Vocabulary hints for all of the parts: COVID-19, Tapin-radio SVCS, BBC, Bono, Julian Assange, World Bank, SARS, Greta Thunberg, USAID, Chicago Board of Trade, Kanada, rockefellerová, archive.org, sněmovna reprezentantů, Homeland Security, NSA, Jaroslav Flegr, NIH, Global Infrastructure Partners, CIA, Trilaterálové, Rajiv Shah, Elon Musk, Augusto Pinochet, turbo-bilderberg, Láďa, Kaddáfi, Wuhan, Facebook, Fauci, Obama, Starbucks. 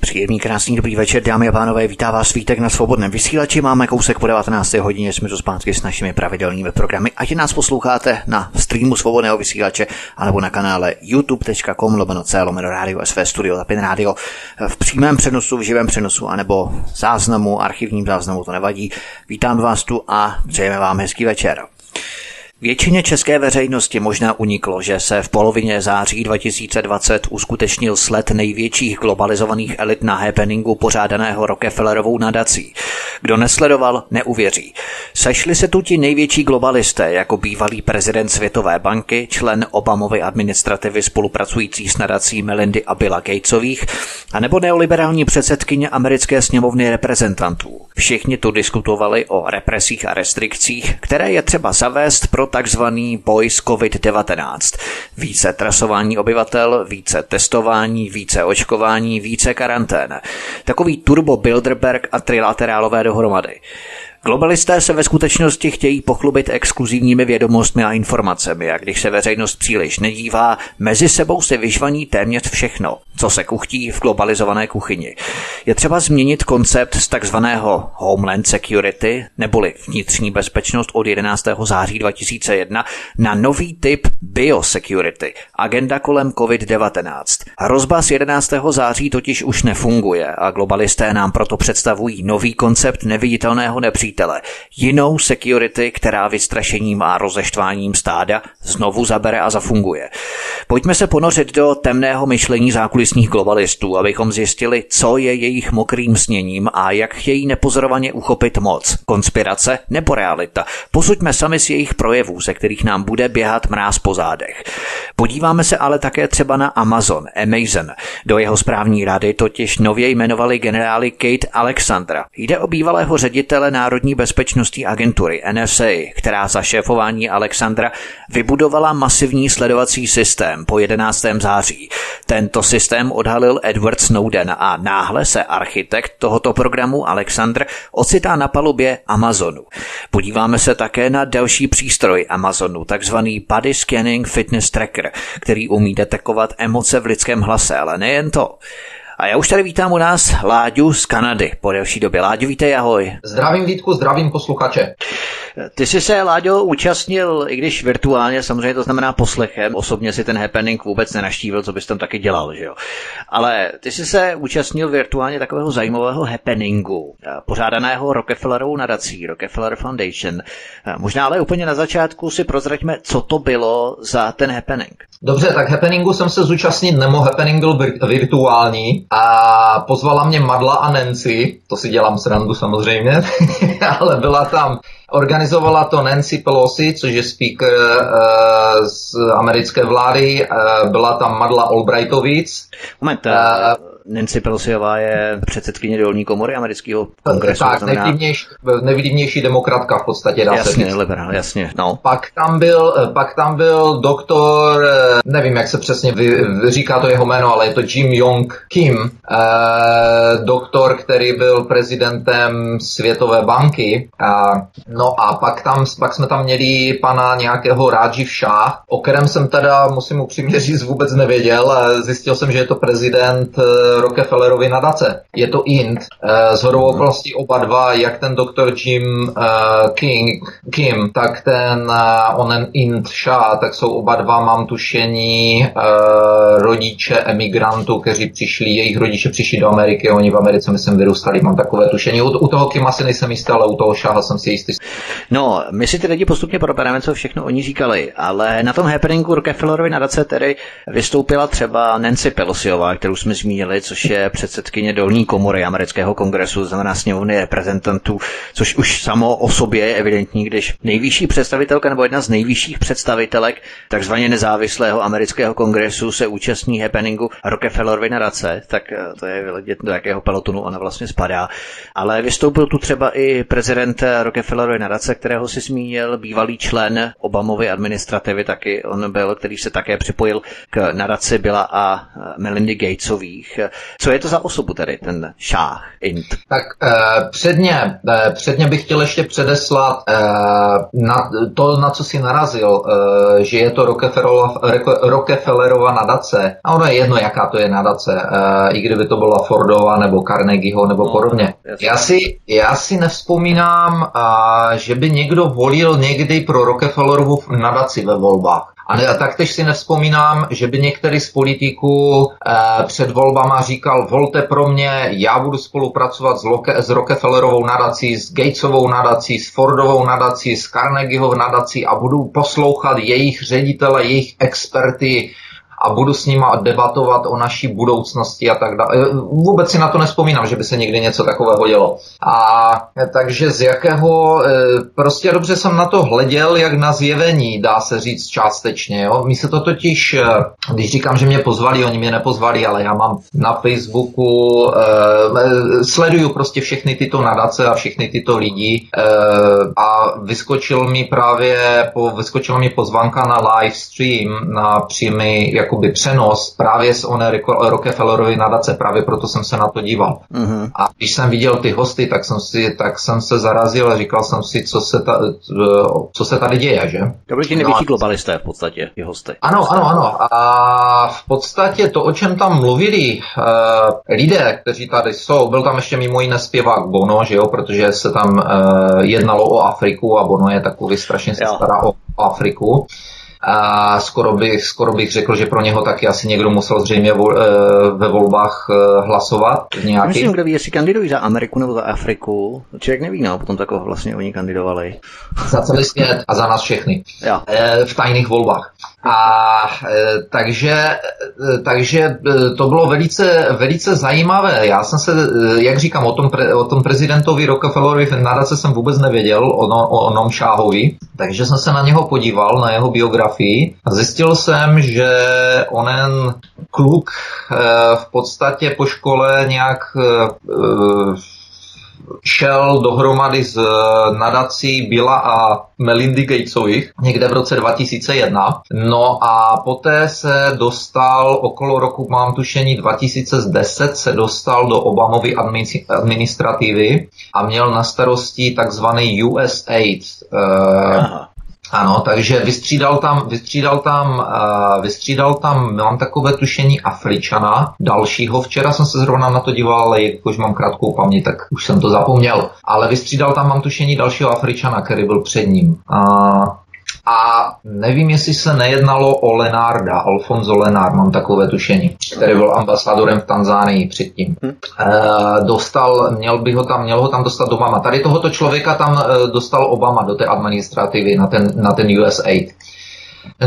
Příjemný, krásný, dobrý večer, dámy a pánové, vítá vás Vítek na svobodném vysílači. Máme kousek po 19. hodině, jsme tu zpátky s našimi pravidelnými programy. Ať nás posloucháte na streamu svobodného vysílače, anebo na kanále youtube.com/c/radiosv/studio tapin radio. V přímém přenosu, v živém přenosu, anebo záznamu, archivním záznamu, to nevadí. Vítám vás tu a přejeme vám hezký večer. Většině české veřejnosti možná uniklo, že se v polovině září 2020 uskutečnil sled největších globalizovaných elit na happeningu pořádaného Rockefellerovou nadací. Kdo nesledoval, neuvěří. Sešli se tu ti největší globalisté, jako bývalý prezident Světové banky, člen Obamovy administrativy spolupracující s nadací Melindy a Billa Gatesových, anebo neoliberální předsedkyně americké sněmovny reprezentantů. Všichni tu diskutovali o represích a restrikcích, které je třeba zavést pro takzvaný boj s COVID-19. Více trasování obyvatel, více testování, více očkování, více karantén. Takový turbo Bilderberg a trilaterálové dohromady. Globalisté se ve skutečnosti chtějí pochlubit exkluzivními vědomostmi a informacemi, a když se veřejnost příliš nedívá, mezi sebou se vyžvaní téměř všechno, co se kuchtí v globalizované kuchyni. Je třeba změnit koncept z takzvaného Homeland Security, neboli vnitřní bezpečnost od 11. září 2001, na nový typ Biosecurity, agenda kolem COVID-19. Hrozba z 11. září totiž už nefunguje a globalisté nám proto představují nový koncept neviditelného nepřítele. Jinou security, která vystrašením a rozeštváním stáda znovu zabere a zafunguje. Pojďme se ponořit do temného myšlení zákulisních globalistů, abychom zjistili, co je jejich mokrým sněním a jak chtějí nepozorovaně uchopit moc. Konspirace nebo realita. Posuďme sami z jejich projevů, ze kterých nám bude běhat mráz po zádech. Podíváme se ale také třeba na Amazon. Do jeho správní rady totiž nově jmenovali generály Kate Alexandra. Jde o bývalého ředitele Národní bezpečnostní agentury NSA, která za šéfování Alexandra vybudovala masivní sledovací systém po 11. září. Tento systém odhalil Edward Snowden a náhle se architekt tohoto programu Alexandr ocitá na palubě Amazonu. Podíváme se také na další přístroj Amazonu, takzvaný Body Scanning Fitness Tracker, který umí detekovat emoce v lidském hlase, ale nejen to. A já už tady vítám u nás Láďu z Kanady. Po delší době. Láďu, vítej, ahoj. Zdravím Vítku, zdravím posluchače. Ty jsi se, Láďo, účastnil, i když virtuálně, samozřejmě to znamená poslechem, osobně si ten happening vůbec nenaštívil, co bys tam taky dělal, že jo. Ale ty jsi se účastnil virtuálně takového zajímavého happeningu, pořádaného Rockefellerovou nadací, Rockefeller Foundation. Možná ale úplně na začátku si prozraďme, co to bylo za ten happening. Dobře, tak happeningu jsem se zúčastnit nemohl, happening byl virtuální. A pozvala mě Madla a Nancy, to si dělám srandu samozřejmě, ale byla tam, organizovala to Nancy Pelosi, což je speaker z americké vlády, byla tam Madla Albrightovic. Moment, Nancy Pelosiová je předsedkyně dolní komory amerického kongresu. Tak, znamená nejvlivnější demokratka v podstatě, dá se říct. Jasně, liberál, jasně, no. Pak tam byl doktor, nevím, jak se přesně říká to jeho jméno, ale je to Jim Yong Kim, doktor, který byl prezidentem Světové banky. No a pak jsme tam měli pana nějakého Rajiv Shah, o kterém jsem teda, musím upřímně říct, vůbec nevěděl. Zjistil jsem, že je to prezident Rockefellerovy nadace. Je to Ind. Shodou okolností oba dva, jak ten doktor Jim Kim, tak ten onen Ind Shah, tak jsou oba dva, mám tušení, rodiče emigrantů, kteří přišli, jejich rodiče přišli do Ameriky, oni v Americe, myslím, vyrůstali, mám takové tušení. U toho Kim asi nejsem jistý, ale u toho Shaha jsem si jistý. No, my si ty lidi postupně probereme, co všechno oni říkali, ale na tom happeningu Rockefellerovy nadace tedy vystoupila třeba Nancy Pelosiová, kterou jsme zmínili, což je předsedkyně dolní komory amerického kongresu, znamená sněmovny reprezentantů, což už samo o sobě je evidentní, když nejvyšší představitelka nebo jedna z nejvyšších představitelek takzvaně nezávislého amerického kongresu se účastní happeningu Rockefellerovy nadace, tak to je vidět, do jakého pelotonu ona vlastně spadá. Ale vystoupil tu třeba i prezident Rockefellerovy nadace, kterého si zmínil, bývalý člen Obamovy administrativy, taky on byl, který se také připojil k nadaci Billa a Melindy Gatesových. Co je to za osobu tady, ten Shah Int? Tak předně bych chtěl ještě předeslat na to, na co si narazil, že je to Rockefellerova nadace. A ono je jedno, jaká to je nadace, i kdyby to byla Fordova nebo Carnegieho nebo podobně. Já si nevzpomínám, že by někdo volil někdy pro Rockefellerovu nadaci ve volbách. A taktež si nevzpomínám, že by některý z politiků před volbama říkal, volte pro mě, já budu spolupracovat s Rockefellerovou nadací, s Gatesovou nadací, s Fordovou nadací, s Carnegieho nadací a budu poslouchat jejich ředitele, jejich experty a budu s nima debatovat o naší budoucnosti a tak dále. Vůbec si na to nespomínám, že by se někdy něco takového dělo. A takže z jakého... Prostě dobře jsem na to hleděl, jak na zjevení, dá se říct částečně. Jo? Mně se to totiž... Když říkám, že mě pozvali, oni mě nepozvali, ale já mám na Facebooku... sleduju prostě všechny tyto nadace a všechny tyto lidi a vyskočila mi pozvánka na live stream, na přímý jakoby přenos právě z oné Rockefellerovy nadace, právě proto jsem se na to díval. Mm-hmm. A když jsem viděl ty hosty, tak jsem se zarazil a říkal jsem si, co se tady děje, že? To byli ti největší globalisté v podstatě, ty hosty. Ano. A v podstatě to, o čem tam mluvili lidé, kteří tady jsou, byl tam ještě mimo jiné zpěvák Bono, že jo, protože se tam jednalo o Afriku a Bono je takový, strašně se stará o Afriku. A skoro bych řekl, že pro něho taky asi někdo musel zřejmě ve volbách hlasovat. Nějaký. Myslím, kdo ví, jestli kandidují za Ameriku nebo za Afriku. Člověk neví, no, potom tak vlastně oni kandidovali. Za celý svět a za nás všechny. Jo. V tajných volbách. A takže to bylo velice, velice zajímavé. Já jsem se, jak říkám, o tom prezidentovi Rockefellerovi nadace jsem vůbec nevěděl, o onom Shahovi, takže jsem se na něho podíval, na jeho biografii a zjistil jsem, že onen kluk v podstatě po škole nějak šel dohromady z nadací Billa a Melindy Gatesových někde v roce 2001. No a poté se dostal okolo roku, mám tušení, 2010 se dostal do Obamovy administrativy a měl na starosti takzvaný USAID. Ano, takže vystřídal tam, mám takové tušení Afričana, dalšího, včera jsem se zrovna na to díval, ale jakož mám krátkou paměť, tak už jsem to zapomněl, ale vystřídal tam, mám tušení dalšího Afričana, který byl před ním. A nevím, jestli se nejednalo o Lenarda, Alfonso Lenard, mám takové tušení, který byl ambasádorem v Tanzánii předtím. Měl ho tam dostat Obama. Tady tohoto člověka tam dostal Obama do té administrativy na ten USAID.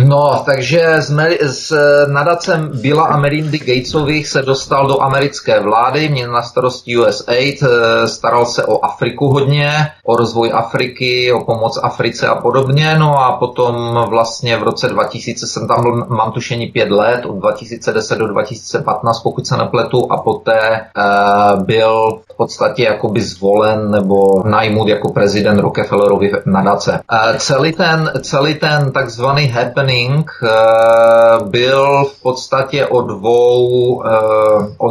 No, takže s nadacem Billa a Melindy Gatesových se dostal do americké vlády, měl na starosti USAID, staral se o Afriku hodně, o rozvoj Afriky, o pomoc Africe a podobně, no a potom vlastně v roce 2000 jsem tam byl, mám tušení 5 let, od 2010 do 2015, pokud se nepletu, a poté byl v podstatě jakoby zvolen nebo najmut jako prezident Rockefellerovy nadace. Celý ten takzvaný happening byl v podstatě o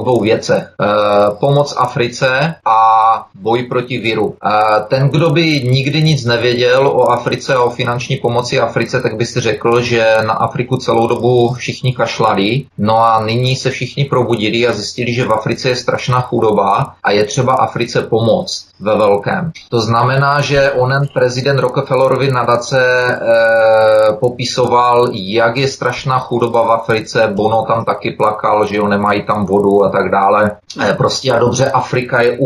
dvou věcech. Pomoc Africe a boj proti viru. Ten, kdo by nikdy nic nevěděl o Africe a o finanční pomoci Africe, tak by si řekl, že na Afriku celou dobu všichni kašlali, no a nyní se všichni probudili a zjistili, že v Africe je strašná chudoba a je třeba Africe pomoct. ve velkém. To znamená, že onen prezident Rockefellerovy nadace popisoval, jak je strašná chudoba v Africe, Bono tam taky plakal, že jo, nemají tam vodu a tak dále. Prostě a dobře, Afrika je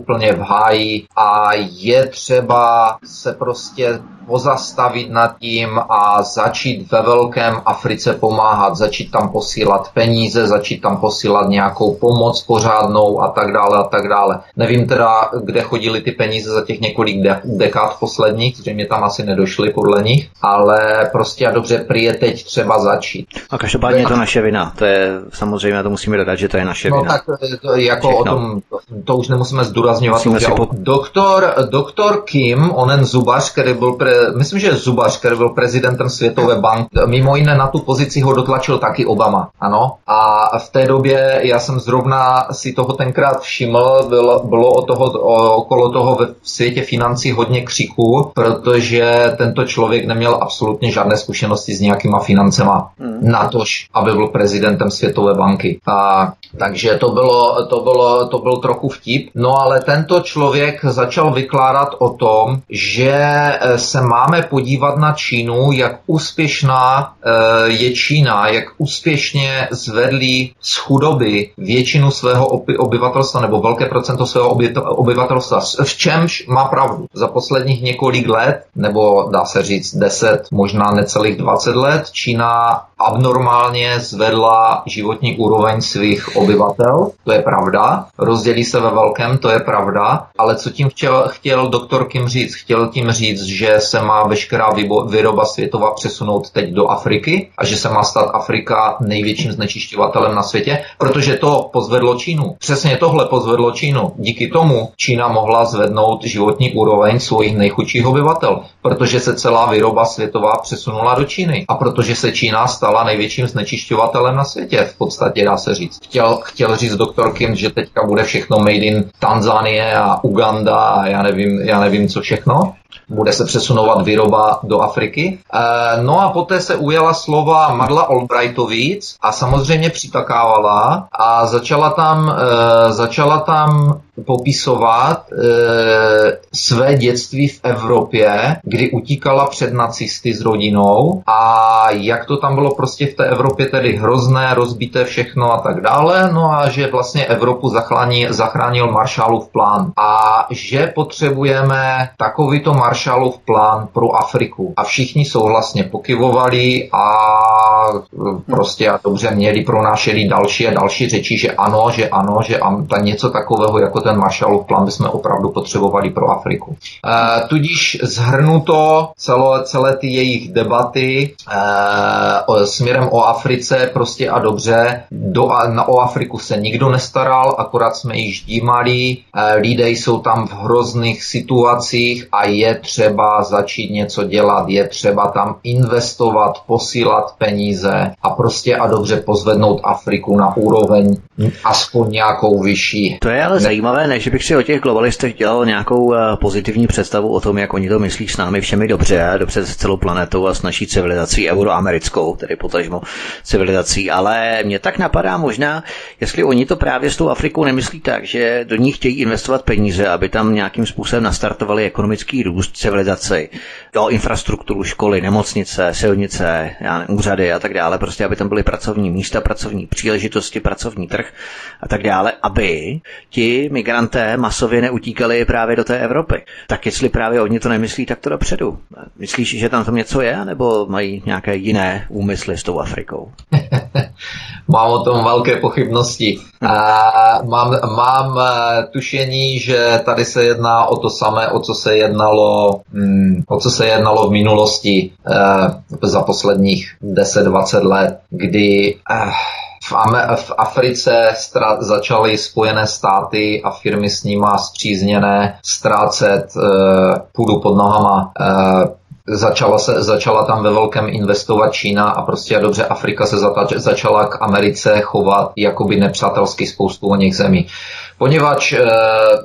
úplně v háji a je třeba se prostě pozastavit nad tím a začít ve velkém Africe pomáhat, začít tam posílat peníze, začít tam posílat nějakou pomoc pořádnou a tak dále a tak dále. Nevím teda, kde chodili ty peníze za těch několik dekád posledních, že mě tam asi nedošly podle nich, ale prostě a dobře, prý je teď třeba začít. A každopádně je to naše vina, to je samozřejmě, to musíme dodat, že to je naše vina. No tak to, jako všechno. O tom, to už nemusíme zdůrazňovat. Doktor Kim, onen zubař, který byl myslím, že zubař, který byl prezidentem Světové banky, mimo jiné na tu pozici ho dotlačil taky Obama, ano. A v té době, já jsem zrovna si toho tenkrát všiml, bylo okolo toho ve světě financí hodně křiku, protože tento člověk neměl absolutně žádné zkušenosti s nějakýma financema, natož, aby byl prezidentem Světové banky. A, takže to byl trochu vtip. No ale tento člověk začal vykládat o tom, že se máme podívat na Čínu, jak úspěšná je Čína, jak úspěšně zvedli z chudoby většinu svého obyvatelstva nebo velké procento svého obyvatelstva, v čemž má pravdu. Za posledních několik let, nebo dá se říct 10, možná necelých 20 let, Čína abnormálně zvedla životní úroveň svých obyvatel, to je pravda, rozdělí se ve velkém, to je pravda, ale co tím chtěl doktor Kim říct? Chtěl tím říct, že se má veškerá výroba světová přesunout teď do Afriky a že se má stát Afrika největším znečišťovatelem na světě, protože to pozvedlo Čínu. Přesně tohle pozvedlo Čínu. Díky tomu Čína mohla zvednout životní úroveň svých nejchudších obyvatel, protože se celá výroba světová přesunula do Číny a protože se Čína stala největším znečišťovatelem na světě, v podstatě dá se říct. Chtěl říct doktor Kim, že teďka bude všechno made in Tanzanie a Uganda a já nevím co všechno. Bude se přesunovat výroba do Afriky. No a poté se ujala slova Madla Albrightovic a samozřejmě přitakávala a začala tam popisovat své dětství v Evropě, kdy utíkala před nacisty s rodinou a jak to tam bylo prostě v té Evropě tedy hrozné, rozbité všechno a tak dále, no a že vlastně Evropu zachránil Marshallův plán a že potřebujeme takovýto Marshallův plán pro Afriku a všichni souhlasně pokyvovali a prostě a dobře měli pronášeli další a další řeči, že něco takového jako ten Marshallův plán bychom opravdu potřebovali pro Afriku. Tudíž zhrnuto celé ty jejich debaty směrem o Africe prostě a dobře, o Afriku se nikdo nestaral, akorát jsme ji ždímali, lidé jsou tam v hrozných situacích a je třeba začít něco dělat, je třeba tam investovat, posílat peníze a prostě a dobře pozvednout Afriku na úroveň aspoň nějakou vyšší. To je ale zajímavé, ne, že bych si o těch globalistech dělal nějakou pozitivní představu o tom, jak oni to myslí s námi všemi dobře s celou planetou a s naší civilizací euroamerickou, tedy potažmo civilizací, ale mě tak napadá možná, jestli oni to právě s tou Afrikou nemyslí tak, že do ní chtějí investovat peníze, aby tam nějakým způsobem nastartovali ekonomický růst civilizaci, jo, infrastrukturu, školy, nemocnice, silnice, úřady a tak dále, prostě aby tam byly pracovní místa, pracovní příležitosti, pracovní trh a tak dále, aby ti migranté masově neutíkali právě do té Evropy. Tak jestli právě oni to nemyslí, tak to dopředu. Myslíš, že tam něco je, nebo mají nějaké jiné úmysly s tou Afrikou? Mám o tom velké pochybnosti. Mám tušení, že tady se jedná o to samé, o co se jednalo v minulosti za posledních 10-20 let, kdy v Africe začaly Spojené státy a firmy s nima spřízněné ztrácet půdu pod nohama. Začala tam ve velkém investovat Čína a prostě a dobře Afrika se začala k Americe chovat jakoby nepřátelsky spoustu o něch zemí. Poněvadž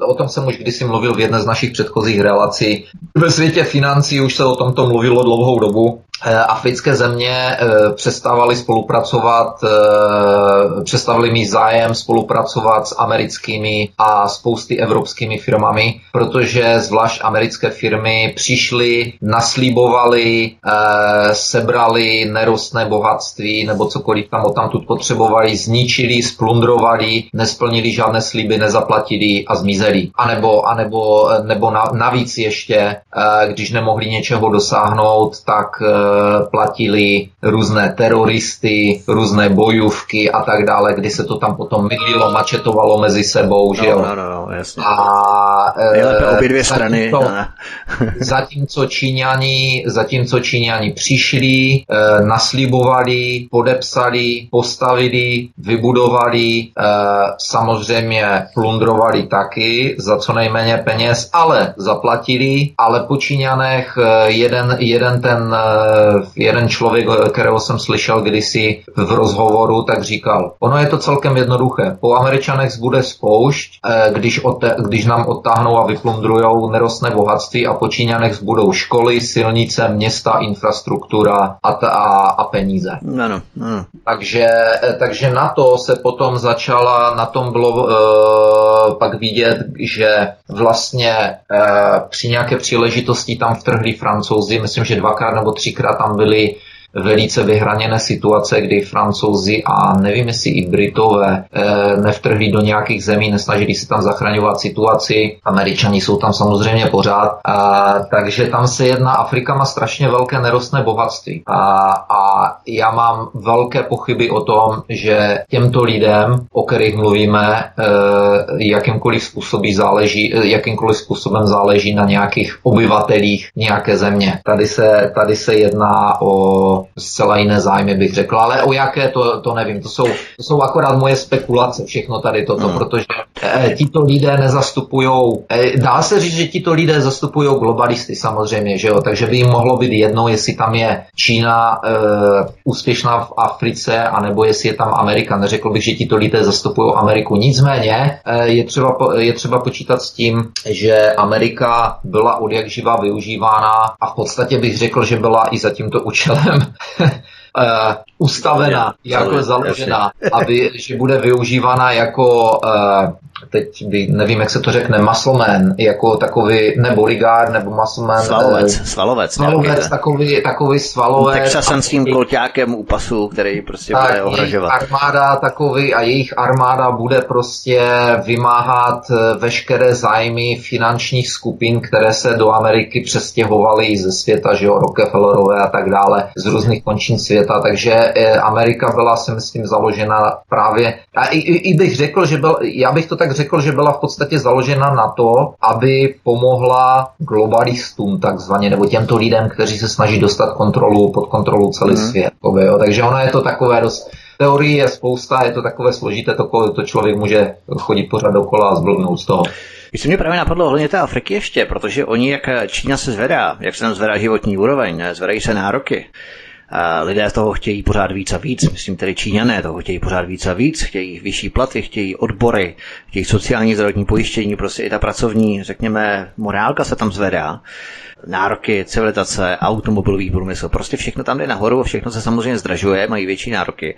o tom jsem už kdysi mluvil v jedné z našich předchozích relací. Ve světě financí už se o tomto mluvilo dlouhou dobu africké země přestávaly spolupracovat, přestávaly mít zájem spolupracovat s americkými a spousty evropskými firmami, protože zvlášť americké firmy přišly, naslíbovaly, sebrali nerostné bohatství nebo cokoliv tam odtamtud potřebovali, zničili, splundrovali, nesplnili žádné sliby, nezaplatili a zmizeli. A nebo navíc ještě, když nemohli něčeho dosáhnout, tak platili různé teroristy, různé bojůvky a tak dále, kdy se to tam potom mydlilo, mačetovalo mezi sebou, že jo? No, jasně. Nejlepší obě dvě strany. Zatímco Číňani přišli, naslibovali, podepsali, postavili, vybudovali, samozřejmě plundrovali taky za co nejméně peněz, ale zaplatili, ale po Číňanech jeden člověk, kterého jsem slyšel kdysi v rozhovoru, tak říkal, ono je to celkem jednoduché. Po Američanech zbude spoušť, když nám odtáhnou a vyplundrujou nerostné bohatství a po Číňanech zbudou školy, silnice, města, infrastruktura a peníze. No. Takže na to se potom začala, na tom bylo pak vidět, že vlastně při nějaké příležitosti tam vtrhli Francouzi, myslím, že 2x nebo 3x tam byly velice vyhraněné situace, kdy Francouzi a nevím, jestli i Britové nevtrhli do nějakých zemí, nesnažili se tam zachraňovat situaci. Američani jsou tam samozřejmě pořád. Takže tam se jedná, Afrika má strašně velké nerostné bohatství. A já mám velké pochyby o tom, že těmto lidem, o kterých mluvíme, jakýmkoliv způsobem záleží na nějakých obyvatelích nějaké země. Tady se jedná o zcela jiné zájmy, bych řekl, ale o jaké, to nevím, to jsou akorát moje spekulace, všechno tady toto, protože tito lidé nezastupujou, dá se říct, že tito lidé zastupujou globalisty samozřejmě, že jo, takže by jim mohlo být jedno, jestli tam je Čína úspěšná v Africe, anebo jestli je tam Amerika, neřekl bych, že tito lidé zastupují Ameriku, nicméně je třeba počítat s tím, že Amerika byla odjakživa využívána a v podstatě bych řekl, že byla i za tímto účelem ustavená, jako založená, že bude využívána jako, teď nevím, jak se to řekne, muscleman, jako takový, nebo ligár, nebo muscleman. Svalovec, takový svalovec. Texasanským kloťákem u pasu, který prostě bude ohrožovat. Jejich armáda bude prostě vymáhat veškeré zájmy finančních skupin, které se do Ameriky přestěhovaly ze světa, že jo, Rockefellerové a tak dále, z různých končin světa, takže Amerika byla, si myslím, založena právě, a i bych řekl, že byla v podstatě založena na to, aby pomohla globalistům takzvaně, nebo těmto lidem, kteří se snaží dostat pod kontrolu celý svět. Jo? Takže ona je to takové dost... Teorie je spousta, je to takové složité, to člověk může chodit pořád dokola a zblbnout z toho. Když mě právě napadlo ohledně té Afriky ještě, protože oni, jak Čína se zvedá, jak se tam zvedá životní úroveň, zvedají se nároky. A lidé toho chtějí pořád víc a víc, myslím tedy Číňané toho chtějí pořád víc a víc, chtějí vyšší platy, chtějí odbory, chtějí sociální zdravotní pojištění, prostě i ta pracovní, řekněme, morálka se tam zvedá, nároky, civilizace, automobilový průmysl, prostě všechno tam jde nahoru, všechno se samozřejmě zdražuje, mají větší nároky.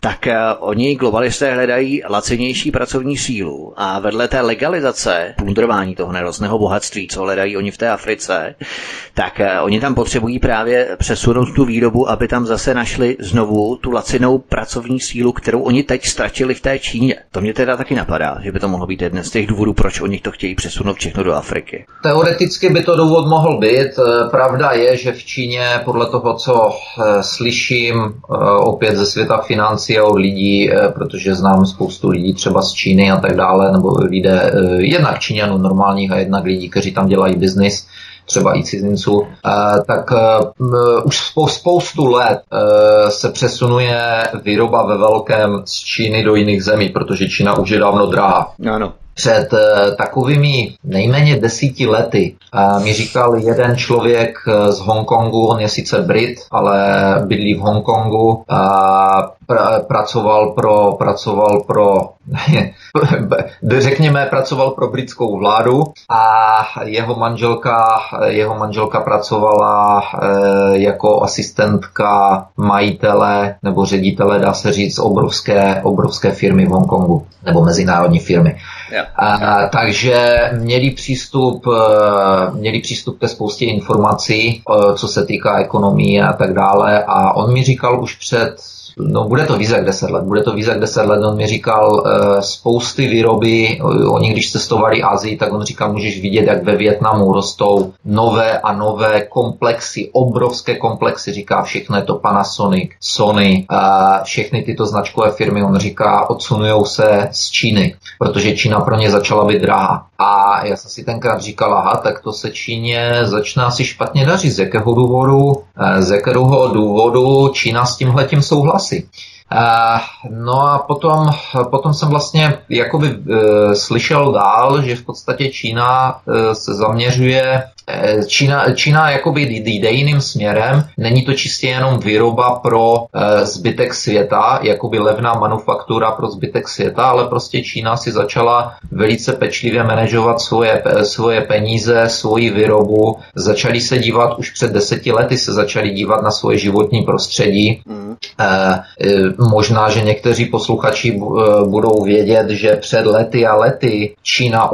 Tak oni globalisté hledají lacinější pracovní sílu a vedle té legalizace, plundrování toho nerostného bohatství, co hledají oni v té Africe, tak oni tam potřebují právě přesunout tu výrobu, aby tam zase našli znovu tu lacinou pracovní sílu, kterou oni teď ztratili v té Číně. To mě teda taky napadá, že by to mohlo být jeden z těch důvodů, proč oni to chtějí přesunout všechno do Afriky. Teoreticky by to důvod mohl být. Pravda je, že v Číně, podle toho, co slyším opět ze světa financí a od lidí, protože znám spoustu lidí třeba z Číny a tak dále, nebo lidé jednak Číňanů normálních a jednak lidí, kteří tam dělají biznis, třeba i cizinců, tak už spoustu let se přesunuje výroba ve velkém z Číny do jiných zemí, protože Čína už je dávno drahá. Ano. Před takovými nejméně 10 lety mi říkal jeden člověk z Hongkongu, on je sice Brit, ale bydlí v Hongkongu, pracoval pro britskou vládu a jeho manželka pracovala jako asistentka majitele nebo ředitele, dá se říct, obrovské firmy v Hongkongu nebo mezinárodní firmy. Takže měli přístup ke spoustě informací, co se týká ekonomie a tak dále, a on mi říkal už před, bude to víc jak 10 let, on mi říkal spousty výroby, oni když cestovali Asii, tak on říkal, můžeš vidět, jak ve Vietnamu rostou nové a nové komplexy, obrovské komplexy, říká, všechno je to Panasonic, Sony, všechny tyto značkové firmy, on říká, odsunujou se z Číny, protože Čína pro ně začala být drahá. A já jsem si tenkrát říkal, aha, tak to se Číně začíná asi špatně dařit, z jakého důvodu Čína s tímhletím souhlasí. No a potom jsem vlastně jakoby slyšel dál, že v podstatě Čína se zaměřuje, Čína jakoby jde jiným směrem, není to čistě jenom výroba pro zbytek světa, jakoby levná manufaktura pro zbytek světa, ale prostě Čína si začala velice pečlivě manažovat svoje peníze, svoji výrobu, začali se dívat, už před 10 lety se začali dívat na svoje životní prostředí. Možná, že někteří posluchači budou vědět, že před lety a lety Čína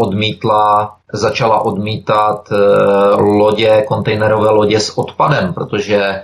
začala odmítat kontejnerové lodě s odpadem, protože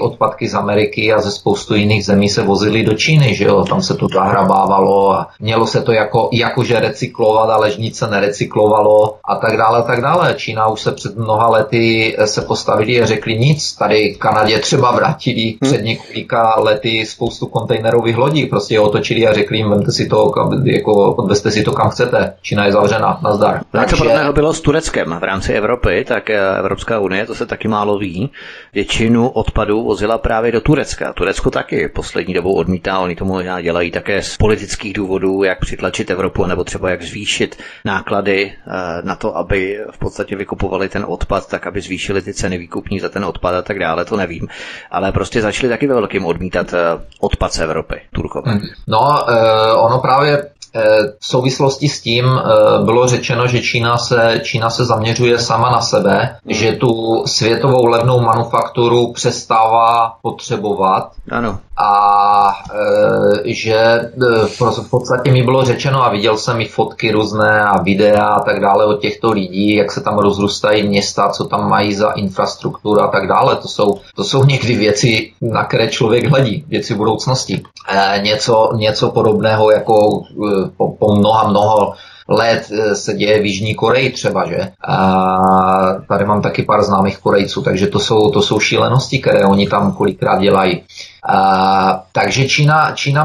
odpadky z Ameriky a ze spoustu jiných zemí se vozily do Číny, že jo, tam se to zahrabávalo a mělo se to jakože recyklovat, ale nic se nerecyklovalo a tak dále. Čína už se před mnoha lety se postavili a řekli nic, tady v Kanadě třeba vrátili před několika lety spoustu kontejnerových lodí, prostě je otočili a řekli jim, vemte si to, jako odvezte si to kam chcete, Čína je zavřena, nazdar. Takže... Co podobného bylo s Tureckem v rámci Evropy, tak Evropská unie, to se taky málo ví, většinu odpadů vozila právě do Turecka. Turecko taky poslední dobou odmítá, oni tomu dělají také z politických důvodů, jak přitlačit Evropu, nebo třeba jak zvýšit náklady na to, aby v podstatě vykupovali ten odpad, tak aby zvýšili ty ceny výkupní za ten odpad a tak dále, to nevím. Ale prostě začali taky ve velkým odmítat odpad z Evropy, Turkové. No, ono právě v souvislosti s tím bylo řečeno, že Čína se zaměřuje sama na sebe, že tu světovou levnou manufakturu přestává potřebovat. Ano. A že v podstatě mi bylo řečeno, a viděl jsem i fotky různé a videa a tak dále od těchto lidí, jak se tam rozrůstají města, co tam mají za infrastrukturu a tak dále. To jsou někdy věci, na které člověk hledí, věci budoucnosti. Něco podobného jako po mnoha let se děje v Jižní Koreji třeba, že? A tady mám taky pár známých Korejců, takže to jsou šílenosti, které oni tam kolikrát dělají. Takže Čína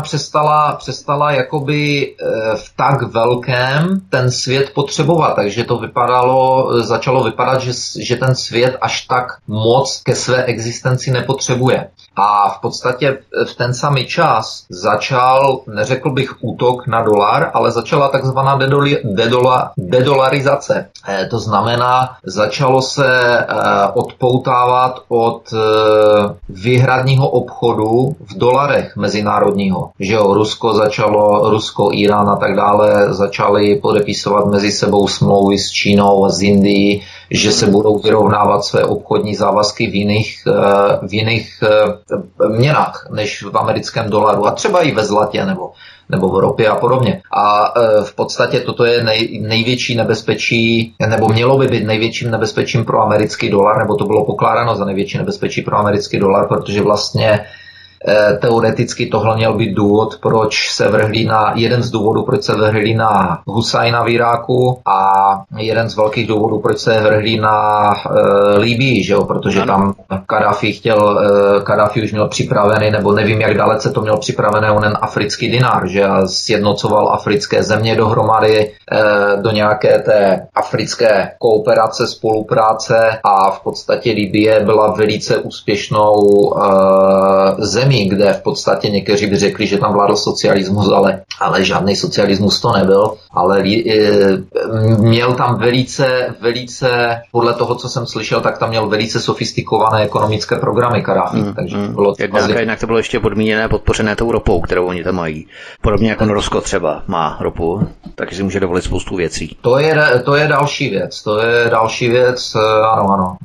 přestala jakoby v tak velkém ten svět potřebovat, takže to začalo vypadat, že ten svět až tak moc ke své existenci nepotřebuje. A v podstatě v ten samý čas začal, neřekl bych útok na dolar, ale začala takzvaná dedolarizace. To znamená, začalo se odpoutávat od výhradního obchodu v dolarech mezinárodního. Že jo, Rusko, Irán a tak dále začali podepisovat mezi sebou smlouvy s Čínou a z Indii, že se budou vyrovnávat své obchodní závazky v jiných měnách než v americkém dolaru a třeba i ve zlatě nebo v ropě a podobně. A v podstatě toto je největší nebezpečí, nebo mělo by být největším nebezpečím pro americký dolar, nebo to bylo pokládáno za největší nebezpečí pro americký dolar, protože vlastně teoreticky tohle měl být důvod, jeden z důvodů, proč se vrhli na Husajna v Iráku a jeden z velkých důvodů, proč se vrhli na Libii, že jo, protože tam Kaddáfi už měl připravený, nebo nevím, jak dalece to měl připravený onen africký dinár, že sjednocoval africké země dohromady do nějaké té africké kooperace, spolupráce a v podstatě Libie byla velice úspěšnou zemí, kde v podstatě někteří by řekli, že tam vládl socialismus, ale žádný socialismus to nebyl, ale Měl tam velice, podle toho, co jsem slyšel, tak tam měl velice sofistikované ekonomické programy Kadáfi. Jednak to bylo ještě podmíněné, podpořené tou ropou, kterou oni tam mají. Podobně jako Norsko třeba má ropu, takže si může dovolit spoustu věcí. To je další věc, ano.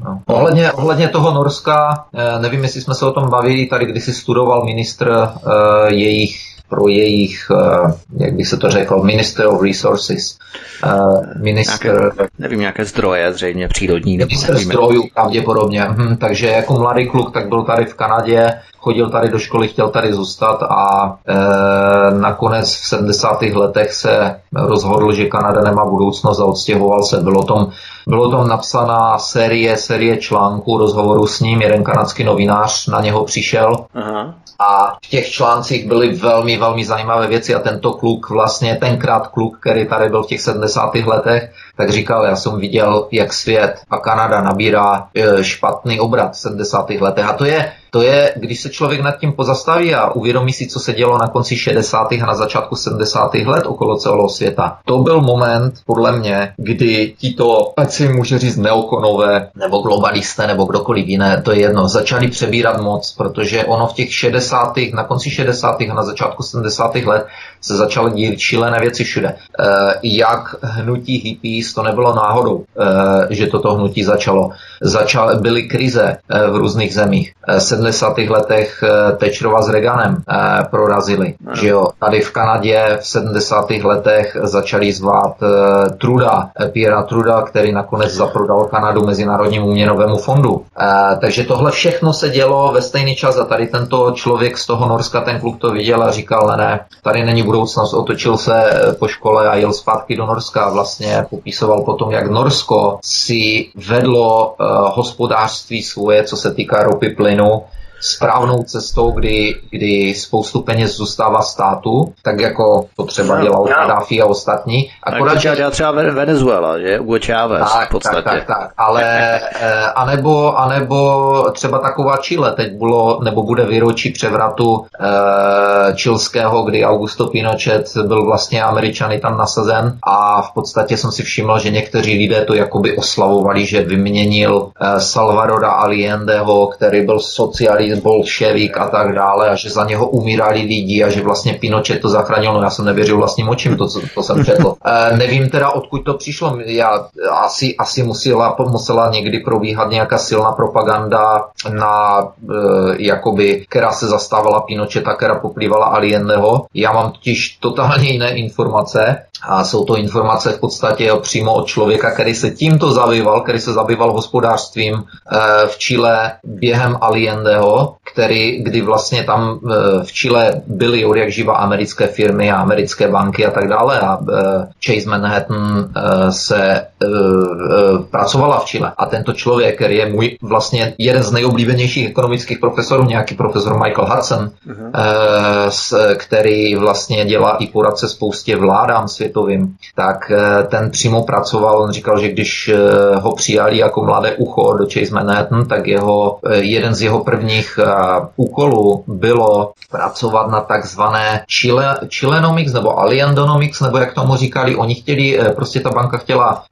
Ohledně toho Norska, nevím, jestli jsme se o tom bavili, tady kdysi studoval ministr jak bych se to řekl, Minister of Resources. Nějaké zdroje, zřejmě přírodní. Minister zdrojů, pravděpodobně. Takže jako mladý kluk, tak byl tady v Kanadě, chodil tady do školy, chtěl tady zůstat a nakonec v 70. letech se rozhodl, že Kanada nemá budoucnost a odstěhoval se. Bylo tam napsaná série článků, rozhovorů s ním, jeden kanadský novinář na něho přišel. Aha. A v těch článcích byly velmi zajímavé věci a tenkrát kluk, který tady byl v těch 70. letech, tak říkal, já jsem viděl, jak svět a Kanada nabírá špatný obrat v 70. letech. A to je, když se člověk nad tím pozastaví a uvědomí si, co se dělo na konci 60. a na začátku 70. let okolo celého světa. To byl moment, podle mě, kdy tito, ať si může říct neokonové, nebo globalisté, nebo kdokoliv jiné, to je jedno, začali přebírat moc, protože ono v těch 60. na konci 60. a na začátku 70. let se začaly dít šílené věci všude. Jak hnutí hippies, to nebylo náhodou, že toto hnutí začalo. Byly krize v různých zemích. V 70. letech Thatcherova s Reaganem prorazili. Že jo? Tady v Kanadě v 70. letech začali zvát Pierra Truda, který nakonec zaprodal Kanadu Mezinárodnímu měnovému fondu. Takže tohle všechno se dělo ve stejný čas a tady tento člověk z toho Norska, ten kluk to viděl a říkal, ne, tady není budoucnost, otočil se po škole a jel zpátky do Norska a vlastně popisoval potom, jak Norsko si vedlo hospodářství svoje, co se týká ropy, plynu, správnou cestou, kdy spoustu peněz zůstává státu, tak jako to třeba dělal Kadáfi a ostatní. A třeba Venezuela, že? Hugo Chávez v podstatě. Tak. Ale anebo třeba taková Chile. Teď bylo, nebo bude výročí převratu chilského, kdy Augusto Pinochet byl vlastně Američany tam nasazen a v podstatě jsem si všiml, že někteří lidé to jakoby oslavovali, že vyměnil Salvadora Allendeho, který byl socialista, bolševik a tak dále a že za něho umírali lidi a že vlastně Pinochet to zachránil, já jsem nevěřil vlastním očím, to jsem četl. Nevím teda, odkud to přišlo. Asi musela někdy probíhat nějaká silná propaganda jakoby, která se zastávala Pinocheta, která poplývala Allendeho. Já mám totiž totálně jiné informace a jsou to informace v podstatě přímo od člověka, který se zabýval hospodářstvím v Chile během Allendeho, kdy vlastně tam v Chile byly odjak živa americké firmy a americké banky a tak dále a Chase Manhattan se pracovala v Chile a tento člověk, který je můj vlastně jeden z nejoblíbenějších ekonomických profesorů, nějaký profesor Michael Hudson, který vlastně dělá i poradce spoustě vládám světovým, tak ten přímo pracoval, on říkal, že když ho přijali jako mladé ucho do Chase Manhattan, tak jeden z jeho prvních úkolů bylo pracovat na takzvané Chilenomics nebo Allendonomics, nebo jak tomu říkali, oni chtěli, prostě ta banka chtěla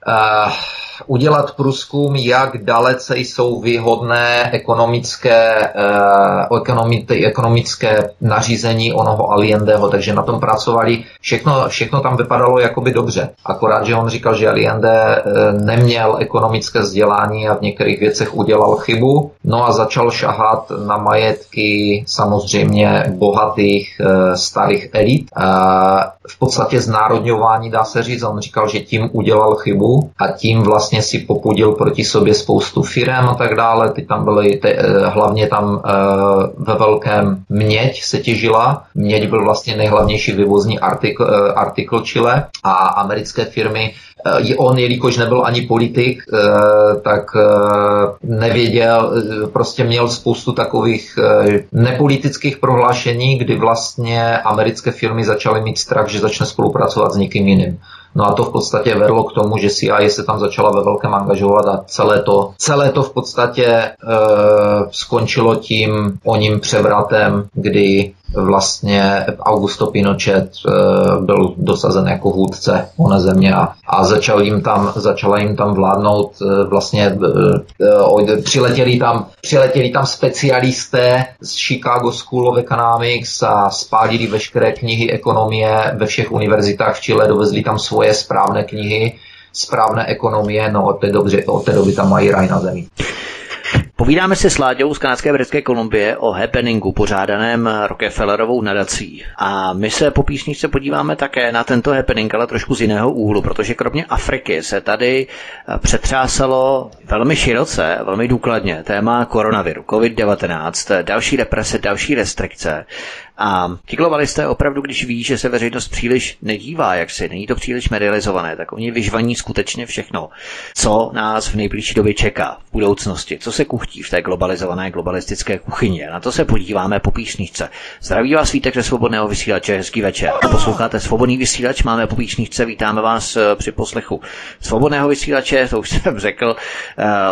udělat průzkum, jak dalece jsou výhodné ekonomické nařízení onoho Allendeho, takže na tom pracovali, všechno tam vypadalo jakoby dobře, akorát, že on říkal, že Allende neměl ekonomické vzdělání a v některých věcech udělal chybu, no a začal šahat na majetky samozřejmě bohatých starých elit. V podstatě znárodňování, dá se říct, on říkal, že tím udělal chybu a tím vlastně si popudil proti sobě spoustu firem a tak dále. Ty tam byly, hlavně tam ve velkém měď se těžila. Měď byl vlastně nejhlavnější vývozní artikl Chile a americké firmy. On, jelikož nebyl ani politik, tak nevěděl, prostě měl spoustu takových nepolitických prohlášení, kdy vlastně americké firmy začaly mít strach, že začne spolupracovat s někým jiným. No a to v podstatě vedlo k tomu, že CIA se tam začala ve velkém angažovat a celé to v podstatě skončilo tím oním převratem, kdy vlastně Augusto Pinochet byl dosazen jako vůdce oné země a začala jim tam vládnout vlastně přiletěli tam specialisté z Chicago School of Economics a spálili veškeré knihy ekonomie ve všech univerzitách v Chile, dovezli tam svoje správné knihy, správné ekonomie, no od té doby tam mají raj na zemi. Povídáme se s Láďou z kanadské Britské Kolumbie o happeningu pořádaném Rockefellerovou nadací. A my se po písničce podíváme také na tento happening, ale trošku z jiného úhlu, protože kromě Afriky se tady přetřásalo velmi široce, velmi důkladně téma koronaviru, COVID-19, další represe, další restrikce. A ti globalisté opravdu, když ví, že se veřejnost příliš nedívá, jaksi, není to příliš medializované, tak oni vyžvaní skutečně všechno, co nás v nejbližší době čeká v budoucnosti, co se kuchtí v té globalizované globalistické kuchyni. Na to se podíváme po písničce. Zdraví vás Vítek ze Svobodného vysílače, hezký večer. Posloucháte Svobodný vysílač, máme po písničce, vítáme vás při poslechu Svobodného vysílače, to už jsem řekl,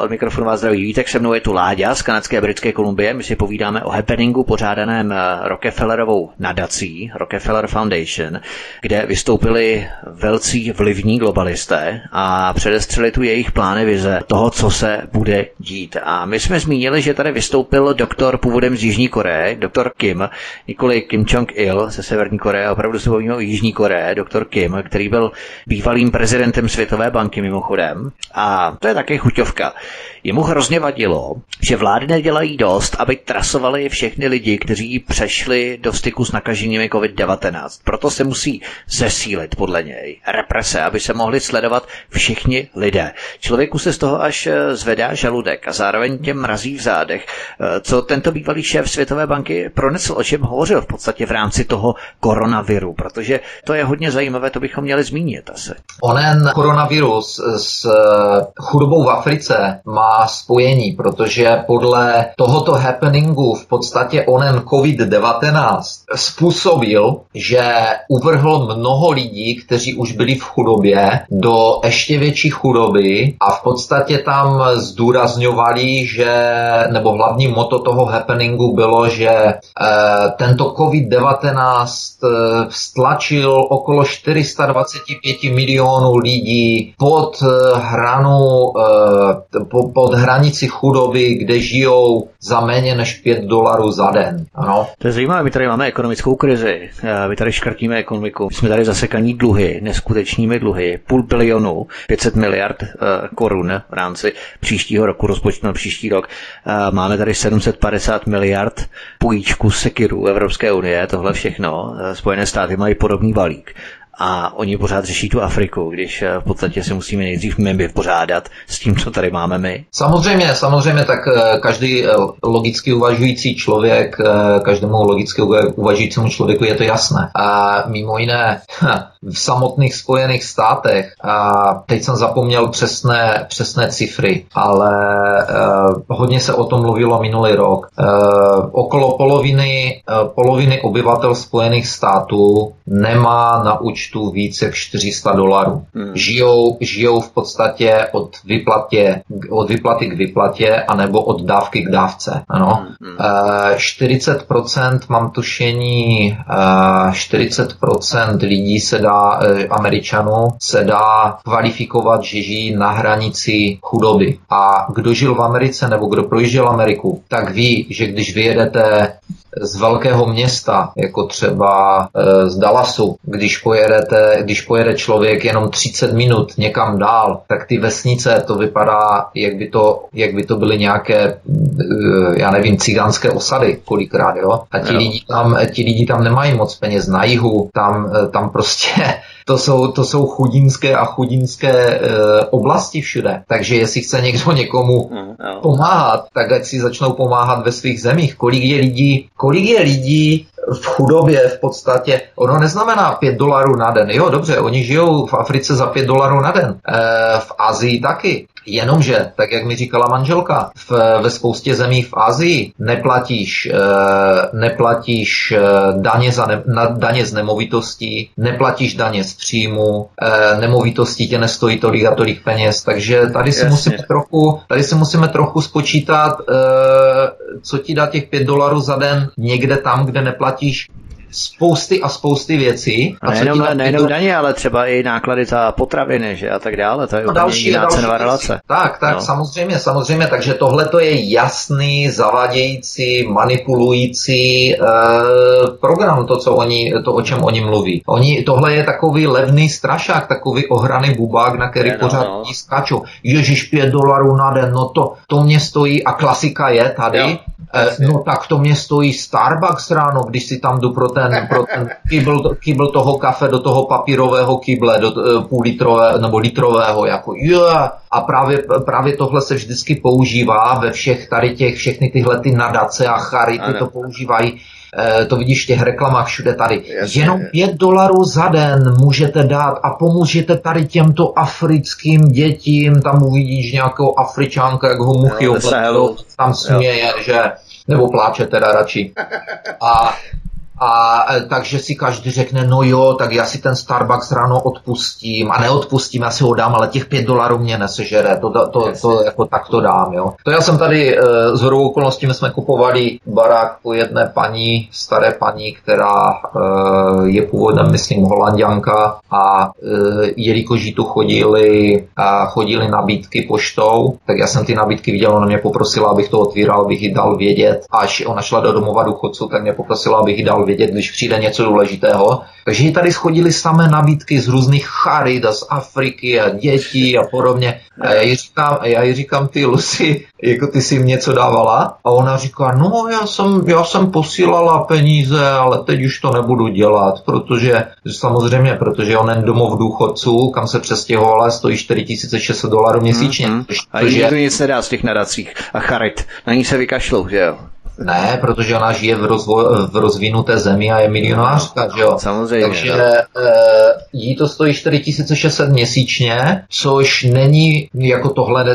od mikrofonu vás zdraví Vítek, se mnou je tu Láďa z kanadské Britské Kolumbie, my si povídáme o happeningu pořádaném Rockefellerovou nadací, Rockefeller Foundation, kde vystoupili velcí vlivní globalisté a předestřeli tu jejich plány, vize toho, co se bude dít. A my jsme zmínili, že tady vystoupil doktor původem z Jižní Koreje, doktor Kim, nikoli Kim Jong-il ze Severní Koreje, opravdu se bavíme o Jižní Koreji, doktor Kim, který byl bývalým prezidentem Světové banky mimochodem. A to je také chuťovka. Jemu hrozně vadilo, že vlády nedělají dost, aby trasovali všechny lidi, kteří přešli do styku s nakaženými COVID-19. Proto se musí zesílit podle něj represe, aby se mohli sledovat všichni lidé. Člověku se z toho až zvedá žaludek a zároveň těm mrazí v zádech. Co tento bývalý šéf Světové banky pronesl, o čem hovořil v podstatě v rámci toho koronaviru, protože to je hodně zajímavé, to bychom měli zmínit asi. Onen koronavirus s chudobou v Africe má spojení, protože podle tohoto happeningu v podstatě onen COVID-19 způsobil, že uvrhl mnoho lidí, kteří už byli v chudobě, do ještě větší chudoby a v podstatě tam zdůrazňovali, nebo hlavní motto toho happeningu bylo, že tento COVID-19 stlačil okolo 425 milionů lidí pod hranu, pod hranici chudoby, kde žijou za méně než $5 za den. Ano. To je zajímavé, my tady máme ekonomickou krizi, my tady škrtíme ekonomiku, my jsme tady zasekaní dluhy, neskutečnými dluhy, 500 miliard korun v rámci příštího roku, rozpočtu na příští rok. Máme tady 750 miliard půjčku sekirů Evropské unie, tohle všechno, Spojené státy mají podobný balík. A oni pořád řeší tu Afriku, když v podstatě se musíme nejdřív my vypořádat s tím, co tady máme my. Samozřejmě, tak každý logicky uvažující člověk, každému logicky uvažujícímu člověku je to jasné. A mimo jiné, v samotných Spojených státech, a teď jsem zapomněl přesné cifry, ale hodně se o tom mluvilo minulý rok. Okolo poloviny obyvatel Spojených států nemá na účtu více jak $400. Žijou v podstatě od vyplaty k vyplatě anebo od dávky k dávce. Ano. 40% mám tušení, 40% lidí se dá, Američanů se dá kvalifikovat, že žijí na hranici chudoby. A kdo žil v Americe nebo kdo projížděl Ameriku, tak ví, že když vyjedete z velkého města, jako třeba z Dallasu, když pojede člověk jenom 30 minut někam dál, tak ty vesnice, to vypadá, jak by to byly nějaké, já nevím, cigánské osady kolikrát, jo? A ti lidi tam nemají moc peněz na jihu, tam prostě to jsou chudinské a chudinské oblasti všude. Takže jestli chce někdo někomu pomáhat, tak ať si začnou pomáhat ve svých zemích. Kolik je lidí v chudobě v podstatě, ono neznamená $5 na den. Jo, dobře, oni žijou v Africe za $5 na den. V Asii taky. Jenomže, tak jak mi říkala manželka, ve spoustě zemí v Asii neplatíš daně daně z nemovitostí, neplatíš daně z příjmu, nemovitosti tě nestojí tolik a tolik peněz, takže tady si musíme trochu spočítat, co ti dá těch $5 za den někde tam, kde neplatíš spousty a spousty věcí. A nejenom daně, ale třeba i náklady za potraviny, že a tak dále. To je další jiná cenová relace. Tak, no. Samozřejmě. Takže tohle to je jasný, zavadějící, manipulující program, o čem oni mluví. Tohle je takový levný strašák, takový ohraný bubák, na který pořád skáčou. Ježiš, $5 na den, no to mě stojí, a klasika je tady, no tak to mě stojí Starbucks ráno, když si tam jdu pro ten kýbl toho kafe do toho papírového kýble, do půllitrového nebo litrového, A právě tohle se vždycky používá ve všech tady těch, všechny tyhle ty nadace a charity to používají. To vidíš v těch reklamách všude tady. Jenom $5 za den můžete dát a pomůžete tady těmto africkým dětím, tam uvidíš nějakého Afričánka, jak ho muchy opletou, tam směje, že, nebo pláče teda radši. A takže si každý řekne, no jo, tak já si ten Starbucks ráno odpustím, a neodpustím, já si ho dám, ale těch $5 mě nesežere, to jako tak to dám, jo. To já jsem tady s hodou okolností, my jsme kupovali barák po jedné paní, staré paní, která je původem, myslím, Holanďanka, a jelikož tu chodili nabídky poštou, tak já jsem ty nabídky viděl, ona mě poprosila, abych to otvíral, abych ji dal vědět, až ona šla do domova důchodců, tak mě poprosila, abych ji dal vědět, když přijde něco důležitého. Takže tady schodili samé nabídky z různých charit a z Afriky a dětí a podobně. A já jí říkám, ty Lucy, jako ty jsi jim něco dávala? A ona říká, no já jsem posílala peníze, ale teď už to nebudu dělat, protože onen domov důchodců, kam se přestěhovala, stojí $4,600 měsíčně. A jim to nic nedá z těch nadacích a charit. Na ní se vykašlou, že jo? Ne, protože ona žije v rozvinuté zemi a je milionářka, že jo? Samozřejmě. Takže jí to stojí 4600 měsíčně, což není, jako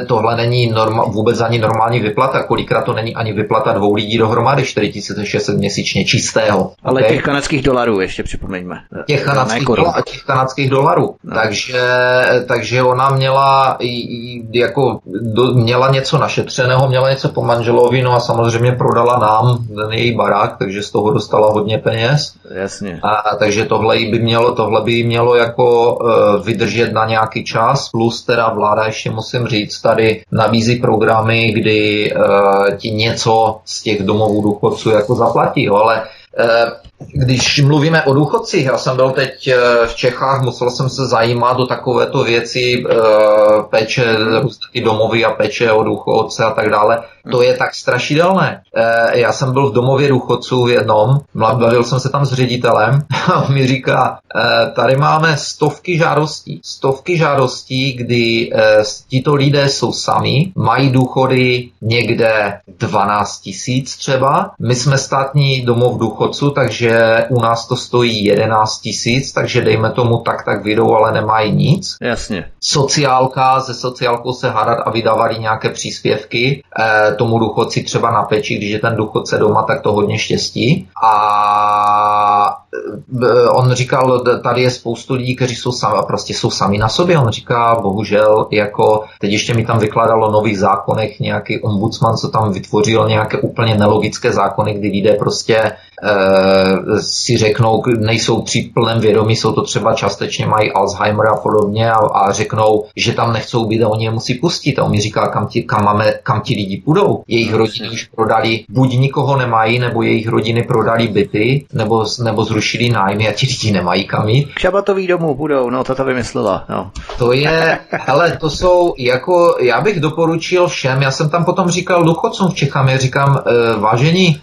tohle není vůbec ani normální vyplata, kolikrát to není ani vyplata 2 lidí dohromady, 4600 měsíčně čistého. Ale okay? Těch kanadských $, ještě připomeňme. Těch kanadských $. No. Takže ona měla něco našetřeného, měla něco po manželovi, no a samozřejmě prodala nám ten její barák, takže z toho dostala hodně peněz. Jasně. A takže tohle by mělo jako vydržet na nějaký čas, plus teda vláda, ještě musím říct, tady nabízí programy, kdy ti něco z těch domovů důchodců jako zaplatí, jo, ale když mluvíme o důchodcích, já jsem byl teď v Čechách, musel jsem se zajímat do takovéto věci, péče, různé domovy a péče o důchodce a tak dále. To je tak strašidelné. Já jsem byl v domově důchodců v jednom, bavil jsem se tam s ředitelem a on mi říká, tady máme stovky žádostí, kdy tito lidé jsou sami, mají důchody někde 12 000 třeba. My jsme státní domov důchodců, takže u nás to stojí 11 000, takže dejme tomu tak vydou, ale nemají nic. Jasně. Se sociálkou se hádat a vydávali nějaké příspěvky tomu důchodci třeba na péči, když je ten důchodce doma, tak to hodně štěstí. A on říkal, tady je spoustu lidí, kteří jsou sami a prostě jsou sami na sobě. On říká, bohužel, jako teď ještě mi tam vykládalo o nových zákonech nějaký ombudsman, co tam vytvořil nějaké úplně nelogické zákony, kdy lidé prostě si řeknou, nejsou při plném vědomí, jsou to třeba částečně, mají Alzheimer a podobně, a řeknou, že tam nechcou být a oni je musí pustit. A on mi říká, kam ti lidi půjdou. Jejich rodiny už prodali, buď nikoho nemají, nebo jejich rodiny prodali byty, nebo zrušili nájmy a ti lidi nemají kam jít. K šabatový domů budou, no to vymyslela. No. To je, hele, to jsou jako, já bych doporučil všem, já jsem tam potom říkal důchodcům v Čechách, já říkám, vážení,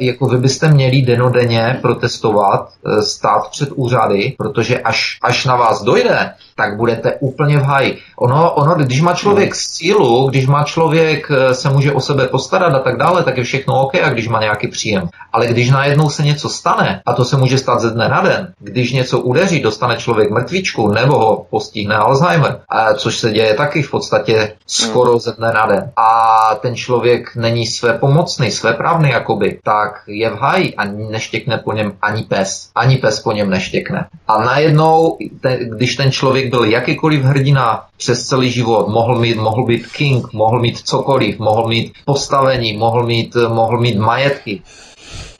jako vy byste měli denodenně protestovat, stát před úřady, protože až na vás dojde, tak budete úplně v háji. Ono, když má člověk sílu, když má člověk se může o sebe postarat a tak dále, tak je všechno OK, a když má nějaký příjem. Ale když najednou se něco stane, a to se může stát ze dne na den, když něco udeří, dostane člověk mrtvičku nebo ho postihne Alzheimer, což se děje taky v podstatě skoro ze dne na den. A ten člověk není svépomocný, svéprávný jakoby, tak je v háji a neštěkne po něm ani pes. Ani pes po něm neštěkne. A najednou, když ten člověk byl jakýkoliv hrdina přes celý život, mohl být king, mohl mít cokoliv, mohl mít postavení, mohl mít majetky.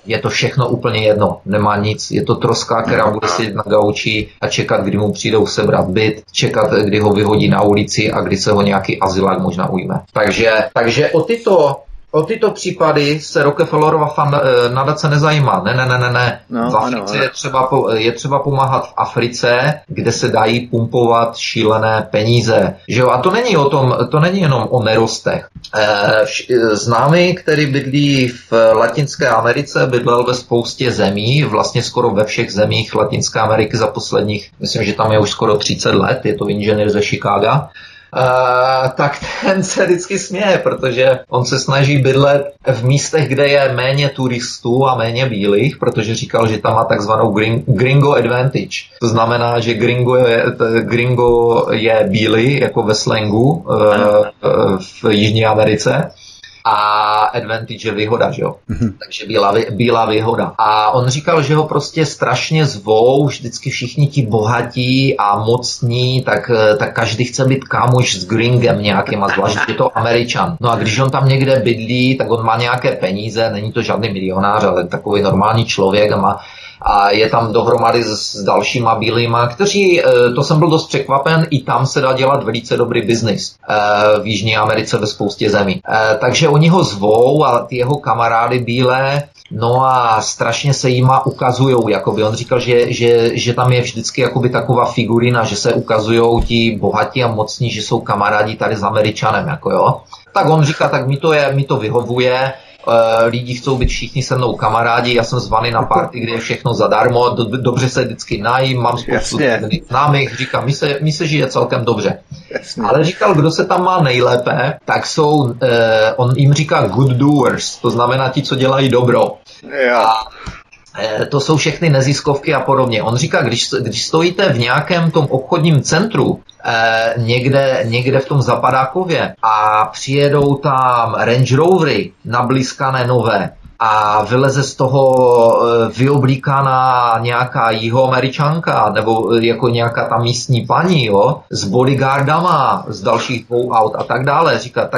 Je to všechno úplně jedno, nemá nic. Je to troska, která bude sedět na gauči a čekat, kdy mu přijdou sebrat byt, čekat, kdy ho vyhodí na ulici a kdy se ho nějaký azylák možná ujme. Takže o tyto případy se Rockefellerova nadace nezajímá. Ne. No, v Africe je třeba pomáhat v Africe, kde se dají pumpovat šílené peníze. Že jo? A to není jenom o nerostech. Známý, který bydlí v Latinské Americe, bydlel ve spoustě zemí, vlastně skoro ve všech zemích Latinské Ameriky za posledních, myslím, že tam je už skoro 30 let, je to inženýr ze Chicaga. Tak ten se vždycky směje, protože on se snaží bydlet v místech, kde je méně turistů a méně bílých, protože říkal, že tam má takzvanou gringo advantage. To znamená, že gringo je bílý, jako ve slangu v Jižní Americe. A advantage je výhoda, že jo? Takže bílá výhoda. A on říkal, že ho prostě strašně zvou, vždycky všichni ti bohatí a mocní, tak každý chce být kámoš s gringem nějakým a zvlášť, že to Američan. No a když on tam někde bydlí, tak on má nějaké peníze, není to žádný milionář, ale takový normální člověk a je tam dohromady s dalšíma bílýma, kteří, to jsem byl dost překvapen, i tam se dá dělat velice dobrý biznis v Jižní Americe ve spoustě zemí. Takže oni ho zvou a ty jeho kamarády bílé, no a strašně se jima ukazujou, jakoby. On říkal, že tam je vždycky jakoby taková figurina, že se ukazujou ti bohatí a mocní, že jsou kamarádi tady s Američanem, jako jo. Tak on říká, tak mi to vyhovuje, lidi chcou být všichni se mnou kamarádi, já jsem zvaný na party, kde je všechno zadarmo, dobře se vždycky najím, mám spoustu známých, říkám, mi se žije celkem dobře. Jasně. Ale říkal, kdo se tam má nejlépe, tak jsou, on jim říká good doers, to znamená ti, co dělají dobro. A to jsou všechny neziskovky a podobně. On říká, když stojíte v nějakém tom obchodním centru, někde v tom zapadákově a přijedou tam Range Rovery nablízkané nové a vyleze z toho vyoblíkaná nějaká jihoameričanka nebo jako nějaká ta místní paní, jo, s bodyguardama z dalších dvou aut a tak dále. Říká,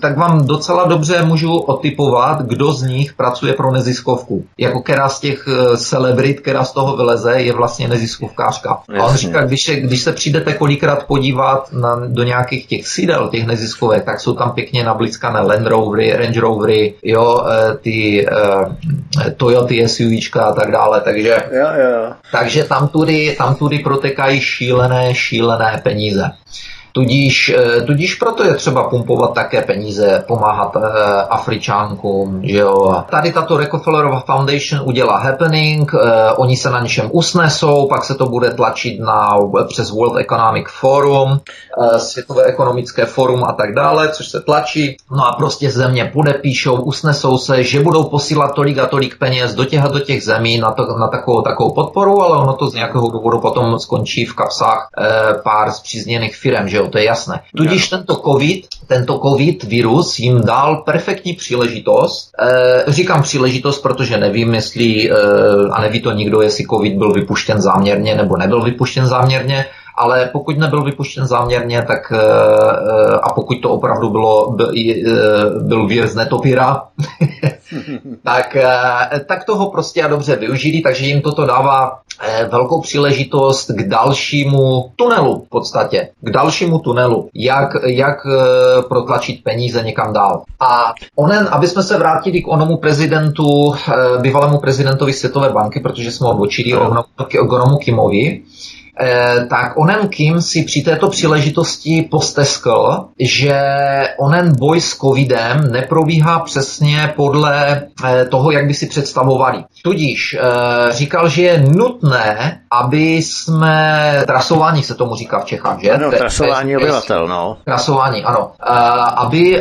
tak vám docela dobře můžu otipovat, kdo z nich pracuje pro neziskovku. Jako která z těch celebrit, která z toho vyleze, je vlastně neziskovkářka. Jasně. A on říká, když se přijdete kolikrát podívat do nějakých těch sídel, těch neziskovek, tak jsou tam pěkně nablízkané Land Rovery, Range Rovery, jo, ty Toyoty, SUVčka a tak dále, takže tam tudy protekají šílené peníze. Tudíž proto je třeba pumpovat také peníze, pomáhat Afričánkům, že jo. Tady tato Rockefellerova Foundation udělá happening, oni se na něčem usnesou, pak se to bude tlačit přes World Economic Forum, Světové ekonomické forum a tak dále, což se tlačí. No a prostě země podepíšou, usnesou se, že budou posílat tolik a tolik peněz do těch zemí na takovou podporu, ale ono to z nějakého důvodu potom skončí v kapsách pár zpřízněných firem, že jo. To je jasné. Tudíž tento COVID virus jim dal perfektní příležitost. Říkám příležitost, protože nevím, jestli, a neví to nikdo, jestli COVID byl vypuštěn záměrně nebo nebyl vypuštěn záměrně, ale pokud nebyl vypuštěn záměrně, tak a pokud to opravdu byl vír z netopíra, tak toho prostě a dobře využili, takže jim toto dává velkou příležitost k dalšímu tunelu v podstatě. K dalšímu tunelu, jak protlačit peníze někam dál. A onen, aby jsme se vrátili k onomu prezidentu, bývalému prezidentovi Světové banky, protože jsme odbočili k onomu Kimovi, tak onen Kim si při této příležitosti posteskl, že onen boj s covidem neprobíhá přesně podle toho, jak by si představovali. Tudíž říkal, že je nutné, aby jsme trasování, se tomu říká v Čechách, že? Ano, trasování obyvatel, no. Trasování, ano.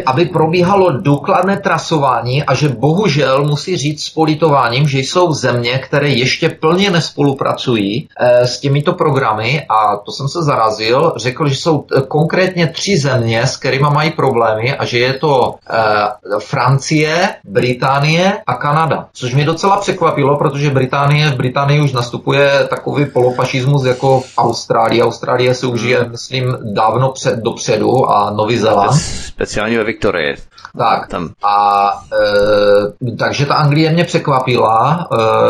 Aby probíhalo důkladné trasování a že bohužel musí říct s politováním, že jsou země, které ještě plně nespolupracují s těmito programy, a to jsem se zarazil, řekl, že jsou konkrétně 3 země, s kterými mají problémy, a že je to Francie, Británie a Kanada. Což mě docela překvapilo, protože v Británii už nastupuje takový polofašismus jako v Austrálii. Austrálie se už je, myslím, dávno dopředu, a Nový Zéland. Speciálně ve Viktorii. Tak. Tam. Takže ta Anglie mě překvapila.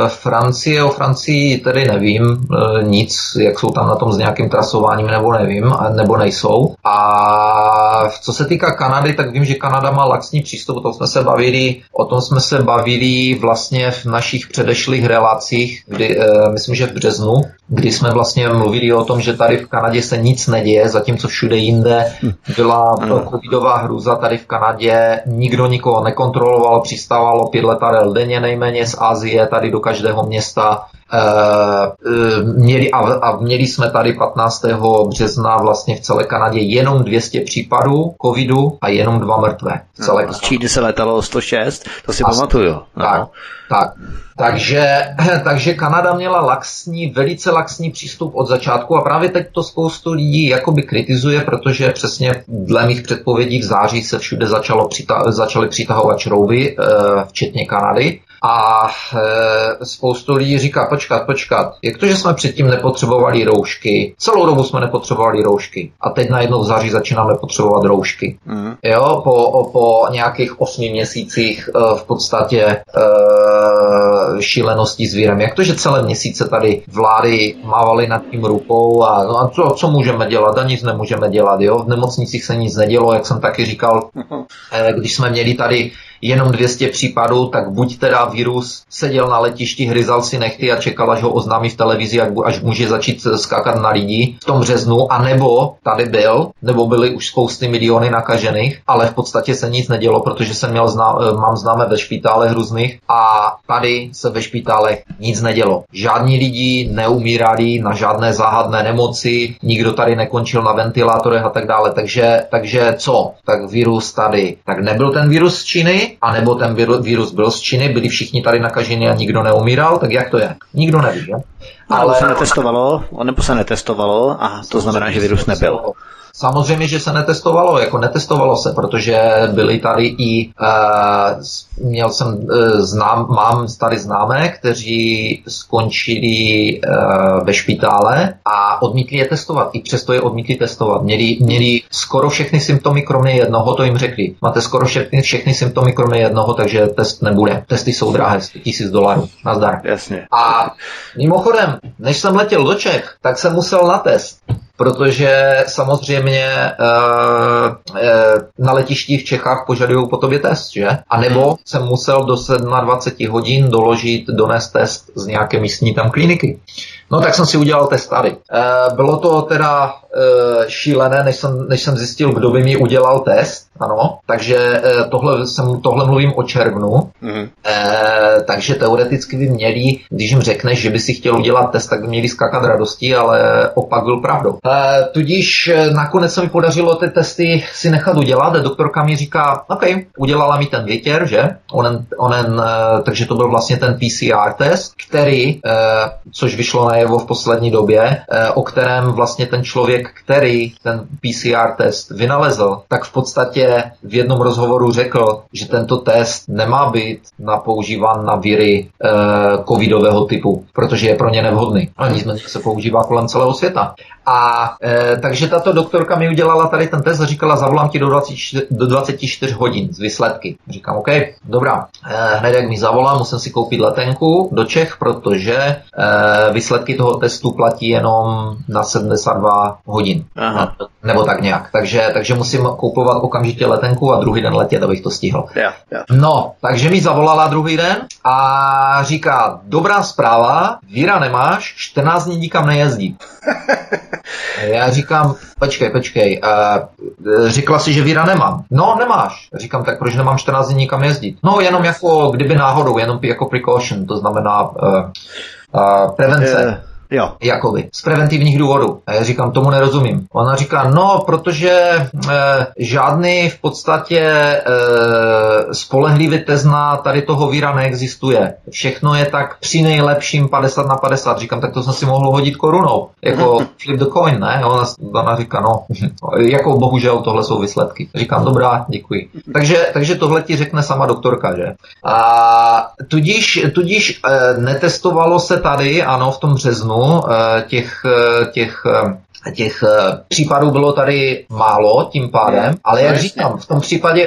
Francie, o Francii tedy nevím nic, jak jsou tam na tom s nějakým trasováním, nebo nevím, nebo nejsou. A co se týká Kanady, tak vím, že Kanada má laxní přístup, o tom jsme se bavili vlastně v našich předešlých relacích, kdy, myslím, že v březnu, kdy jsme vlastně mluvili o tom, že tady v Kanadě se nic neděje, zatímco všude jinde byla covidová hruza, tady v Kanadě nikdo nikoho nekontroloval, přistávalo 5 letadel denně nejméně z Asie tady do každého města. Měli jsme tady 15. března vlastně v celé Kanadě jenom 200 případů covidu a jenom 2 mrtvé. Z Číny se letalo 106, to si pamatuju. Tak. Takže Kanada měla velice laxní přístup od začátku a právě teď to spoustu lidí jakoby kritizuje, protože přesně dle mých předpovědí v září se všude začaly přitahovat šrouby, včetně Kanady. A spoustu lidí říká, počkat, jak to, že jsme předtím nepotřebovali roušky, celou dobu jsme nepotřebovali roušky a teď najednou v září začínáme potřebovat roušky. Mm. Jo, po nějakých 8 měsících v podstatě šíleností s vírem. Jak to, že celé měsíce tady vlády mávaly nad tím rukou a co můžeme dělat? A nic nemůžeme dělat, jo? V nemocnicích se nic nedělo, jak jsem taky říkal, když jsme měli tady jenom 200 případů, tak buď teda virus seděl na letišti, hryzal si nechty a čekal, až ho oznámí v televizi, až může začít skákat na lidi v tom březnu, anebo tady byly už spousty miliony nakažených, ale v podstatě se nic nedělo, protože jsem mám známé ve špitále hrůzných a tady se ve špitálech nic nedělo. Žádní lidi neumírali na žádné záhadné nemoci, nikdo tady nekončil na ventilátorech a tak dále, takže co? Tak virus tady. Tak nebyl ten virus z Číny? Anebo ten virus byl z Číny, byli všichni tady nakaženi a nikdo neumíral, tak jak to je? Nikdo neví, že? Nebo se netestovalo a to znamená, že virus nebyl. Samozřejmě, že se netestovalo, protože byli tady i, mám tady známé, kteří skončili ve špitále a odmítli je testovat, i přesto je odmítli testovat. Měli skoro všechny symptomy, kromě jednoho, to jim řekli. Máte skoro všechny symptomy, kromě jednoho, takže test nebude. Testy jsou drahé, $1,000. Nazdar. Jasně. A mimochodem, než jsem letěl do Čech, tak jsem musel na test. Protože samozřejmě na letišti v Čechách požadují po tobě test, že? A nebo jsem musel do 27 hodin donést test z nějaké místní tam kliniky. No tak jsem si udělal test tady. Bylo to teda šílené, než jsem zjistil, kdo by mi udělal test. Ano, takže tohle mluvím o červnu. Mm-hmm. Takže teoreticky by měli, když jim řekneš, že by si chtěl udělat test, tak by měli skákat radosti, ale opak byl pravdou. Tudíž nakonec se mi podařilo ty testy si nechat udělat. Doktorka mi říká, OK, udělala mi ten větěr, že? Takže to byl vlastně ten PCR test, který, což vyšlo najevo v poslední době, o kterém vlastně ten člověk, který ten PCR test vynalezl, tak v podstatě v jednom rozhovoru řekl, že tento test nemá být používán na viry covidového typu, protože je pro ně nevhodný. A nicméně se používá kolem celého světa. A takže tato doktorka mi udělala tady ten test a říkala, zavolám ti do 24 hodin z výsledky. Říkám, OK, dobrá. Hned jak mi zavolám, musím si koupit letenku do Čech, protože výsledky toho testu platí jenom na 72 hodin. Aha. Nebo tak nějak. Takže musím koupovat okamžitě letenku a druhý den letět, abych to stihl. Yeah. No, takže mi zavolala druhý den a říká, dobrá zpráva, víra nemáš, 14 dní nikam nejezdí. Já říkám, počkej, řekla si, že víra nemám. No, nemáš. Říkám, tak proč nemám 14 dní nikam jezdit? No, jenom jako, kdyby náhodou, jenom jako precaution, to znamená prevence. Jo. Jakoby. Z preventivních důvodů. A já říkám, tomu nerozumím. Ona říká, no, protože žádný v podstatě spolehlivý tezna tady toho víra neexistuje. Všechno je tak při nejlepším 50 na 50. Říkám, tak to jsem si mohl hodit korunou. Jako flip the coin, ne? Ona říká, no, jako bohužel tohle jsou výsledky. Říkám, dobrá, děkuji. Takže tohle ti řekne sama doktorka, že? A tudíž netestovalo se tady, ano, v tom březnu, těch případů bylo tady málo tím pádem, ale jak říkám,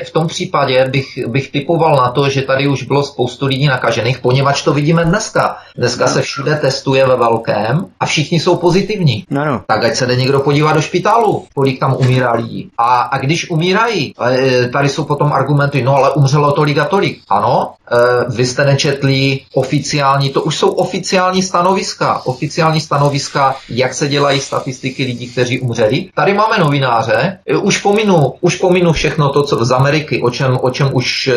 v tom případě bych typoval na to, že tady už bylo spoustu lidí nakažených, poněvadž to vidíme dneska. Dneska se všude testuje ve velkém a všichni jsou pozitivní. No. Tak ať se jde někdo podívat do špitálu, kolik tam umírá lidí. A když umírají, tady jsou potom argumenty, no ale umřelo tolik a tolik. Ano, vy jste nečetli oficiální, to už jsou oficiální stanoviska, jak se dělají statistiky lidí, kteří umřeli. Tady máme novináře, už pominu všechno to, co z Ameriky, o čem už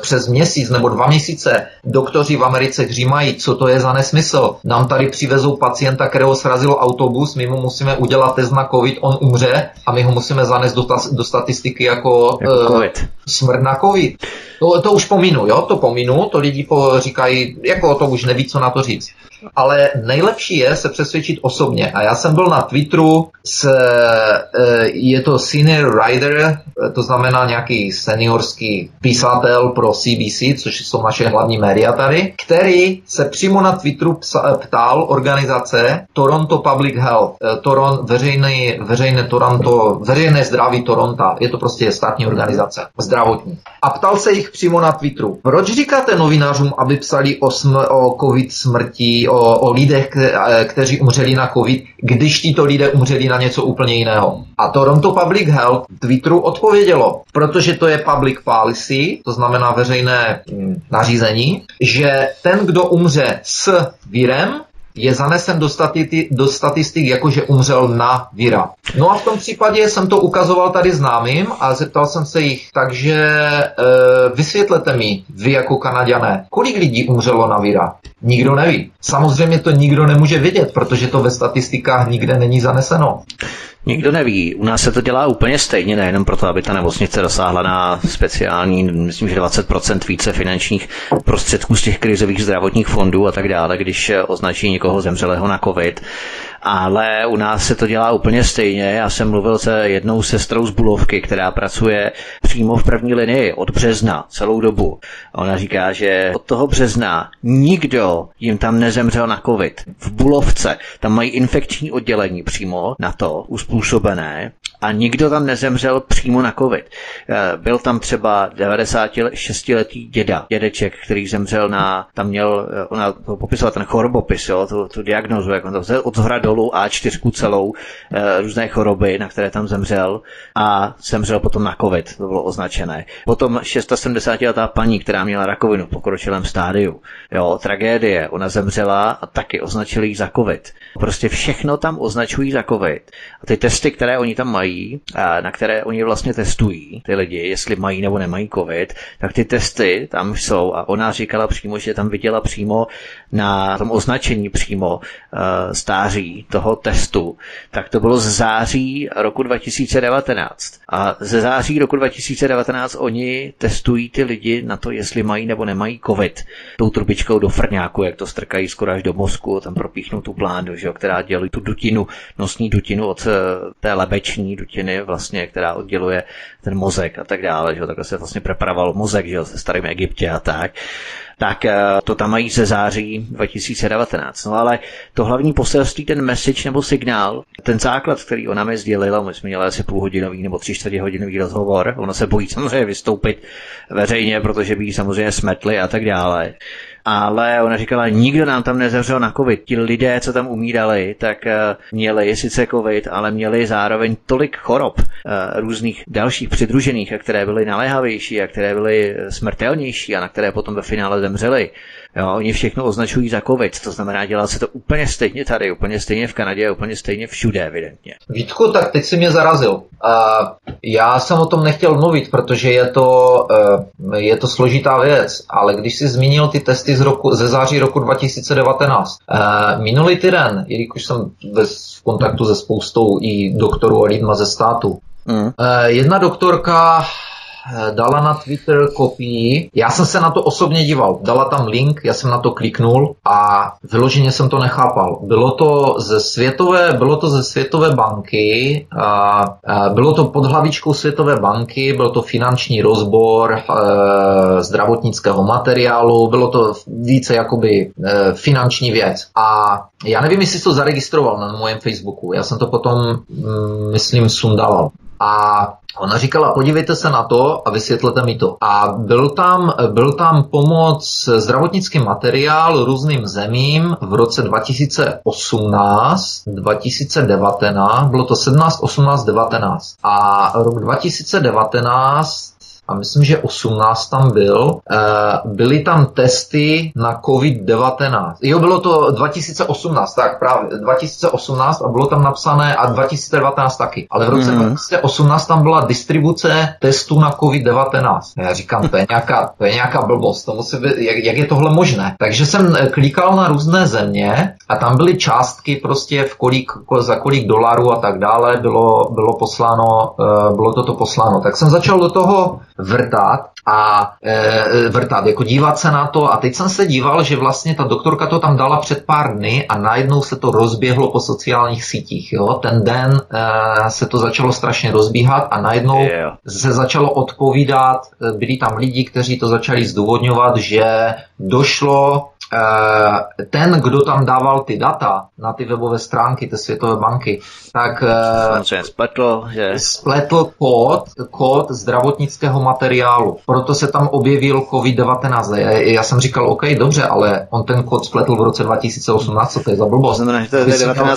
přes měsíc nebo 2 měsíce doktoři v Americe hřímají, co to je za nesmysl. Nám tady přivezou pacienta, kterého srazilo autobus, my mu musíme udělat test na COVID, on umře a my ho musíme zanést do statistiky jako smrt na COVID. To už pominu, jo, to lidi říkají, jako to už neví, co na to říct. Ale nejlepší je se přesvědčit osobně. A já jsem byl na Twitteru je to senior writer, to znamená nějaký seniorský písatel pro CBC, což jsou naše hlavní média tady, který se přímo na Twitteru ptal organizace Toronto Public Health, veřejné zdraví Toronto, je to prostě státní organizace, zdravotní. A ptal se jich přímo na Twitteru, proč říkáte novinářům, aby psali o covid smrti, o lidech, kteří umřeli na covid, když tito lidé umřeli na něco úplně jiného. A Toronto Public Health Twitteru odpovědělo, protože to je public policy, to znamená veřejné nařízení, že ten, kdo umře s virem, je zanesen do statistik, jakože umřel na vira. No a v tom případě jsem to ukazoval tady známým a zeptal jsem se jich, takže vysvětlete mi, vy jako Kanaďané, kolik lidí umřelo na vira? Nikdo neví. Samozřejmě to nikdo nemůže vědět, protože to ve statistikách nikde není zaneseno. Nikdo neví. U nás se to dělá úplně stejně, nejenom proto, aby ta nemocnice dosáhla na speciální, myslím, že 20% více finančních prostředků z těch krizových zdravotních fondů a tak dále, když označí někoho zemřelého na covid. Ale u nás se to dělá úplně stejně. Já jsem mluvil se jednou sestrou z Bulovky, která pracuje přímo v první linii od března celou dobu. Ona říká, že od toho března nikdo jim tam nezemřel na covid. V Bulovce tam mají infekční oddělení přímo na to uspůsobené a nikdo tam nezemřel přímo na covid. Byl tam třeba 96-letý dědeček, který zemřel ona to popisala ten chorobopis, jo, tu diagnózu, jak on to vzal od zhora dolů A4 celou, různé choroby, na které tam zemřel a zemřel potom na covid, to bylo označené. Potom 76-letá paní, která měla rakovinu v pokročilém stádiu, jo, tragédie, ona zemřela a taky označili ji za covid. Prostě všechno tam označují za covid. A ty testy, které oni tam mají, na které oni vlastně testují ty lidi, jestli mají nebo nemají covid, tak ty testy tam jsou a ona říkala přímo, že tam viděla přímo na tom označení přímo stáří toho testu, tak to bylo z září roku 2019. A ze září roku 2019 oni testují ty lidi na to, jestli mají nebo nemají covid. Tou trubičkou do frňáku, jak to strkají skoro až do mozku, tam propíchnou tu blánu, že jo, která dělí tu dutinu, nosní dutinu od té lebeční dutiny vlastně, která odděluje ten mozek a tak dále, že jo, takhle se vlastně preparoval mozek, že jo, ze starým Egyptě a tak to tam mají ze září 2019. No ale to hlavní poselství, ten message nebo signál, ten základ, který ona mi sdělila, my jsme měli asi půlhodinový nebo 3/4 hodinový rozhovor, ona se bojí samozřejmě vystoupit veřejně, protože by ji samozřejmě smetli a tak dále. ale ona říkala, nikdo nám tam nezemřel na covid. Ti lidé, co tam umírali, tak měli sice covid, ale měli zároveň tolik chorob různých dalších přidružených, a které byly naléhavější a které byly smrtelnější a na které potom ve finále zemřeli. Jo, oni všechno označují za covid, to znamená, dělá se to úplně stejně tady, úplně stejně v Kanadě, úplně stejně všude evidentně. Vítku, tak teď si mě zarazil. Já jsem o tom nechtěl mluvit, protože je to složitá věc, ale když jsi zmínil ty testy ze září roku 2019, minulý týden, jelikož jsem v kontaktu se spoustou i doktorů a lidma ze státu, jedna doktorka dala na Twitter kopii, já jsem se na to osobně díval, dala tam link, já jsem na to kliknul a vyloženě jsem to nechápal. Bylo to ze Světové banky, bylo to pod hlavičkou Světové banky, byl to finanční rozbor zdravotnického materiálu, bylo to více jakoby finanční věc. A já nevím, jestli to zaregistroval na mém Facebooku, já jsem to potom, myslím, sundal. A ona říkala, podívejte se na to a vysvětlete mi to. A byl tam pomoc zdravotnický materiál různým zemím v roce 2018, 2019, bylo to 17, 18, 19. A rok 2019, a myslím, že 18 tam byl, byly tam testy na COVID-19. Jo, bylo to 2018, tak právě, 2018 a bylo tam napsané a 2019 taky. Ale v roce 2018 tam byla distribuce testů na COVID-19. Já říkám, to je nějaká blbost, to musí být, jak je tohle možné? Takže jsem klikal na různé země a tam byly částky prostě za kolik dolarů a tak dále bylo to posláno. Tak jsem začal do toho vrtat, jako dívat se na to a teď jsem se díval, že vlastně ta doktorka to tam dala před pár dny a najednou se to rozběhlo po sociálních sítích, jo, ten den se to začalo strašně rozbíhat a najednou se začalo odpovídat, byli tam lidi, kteří to začali zdůvodňovat, že došlo ten, kdo tam dával ty data na ty webové stránky té Světové banky, tak spletl kód zdravotnického materiálu. Proto se tam objevil COVID-19. Já jsem říkal, OK, dobře, ale on ten kód spletl v roce 2018, co to je za blbost?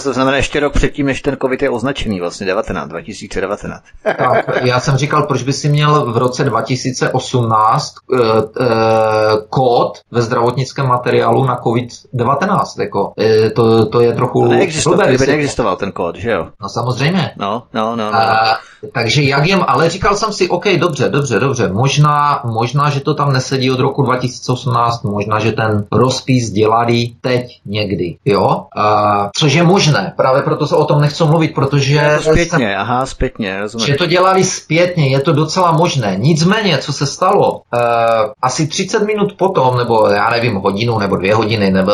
To znamená ještě rok předtím, než ten COVID je označený, vlastně 2019. Tak, já jsem říkal, proč by si měl v roce 2018 kód ve zdravotnickém materiálu na COVID-19, jako. To je trochu... Neexistoval ten kód, že jo? No samozřejmě. No. Takže jak jim, ale říkal jsem si, OK, dobře, možná, že to tam nesedí od roku 2018, možná, že ten rozpis dělali teď někdy, jo? Což je možné, právě proto se o tom nechci mluvit, protože... Zpětně, rozumím. Že to dělali zpětně, je to docela možné. Nicméně, co se stalo, asi 30 minut potom, nebo já nevím, hodinu nebo 2 hodiny, nebo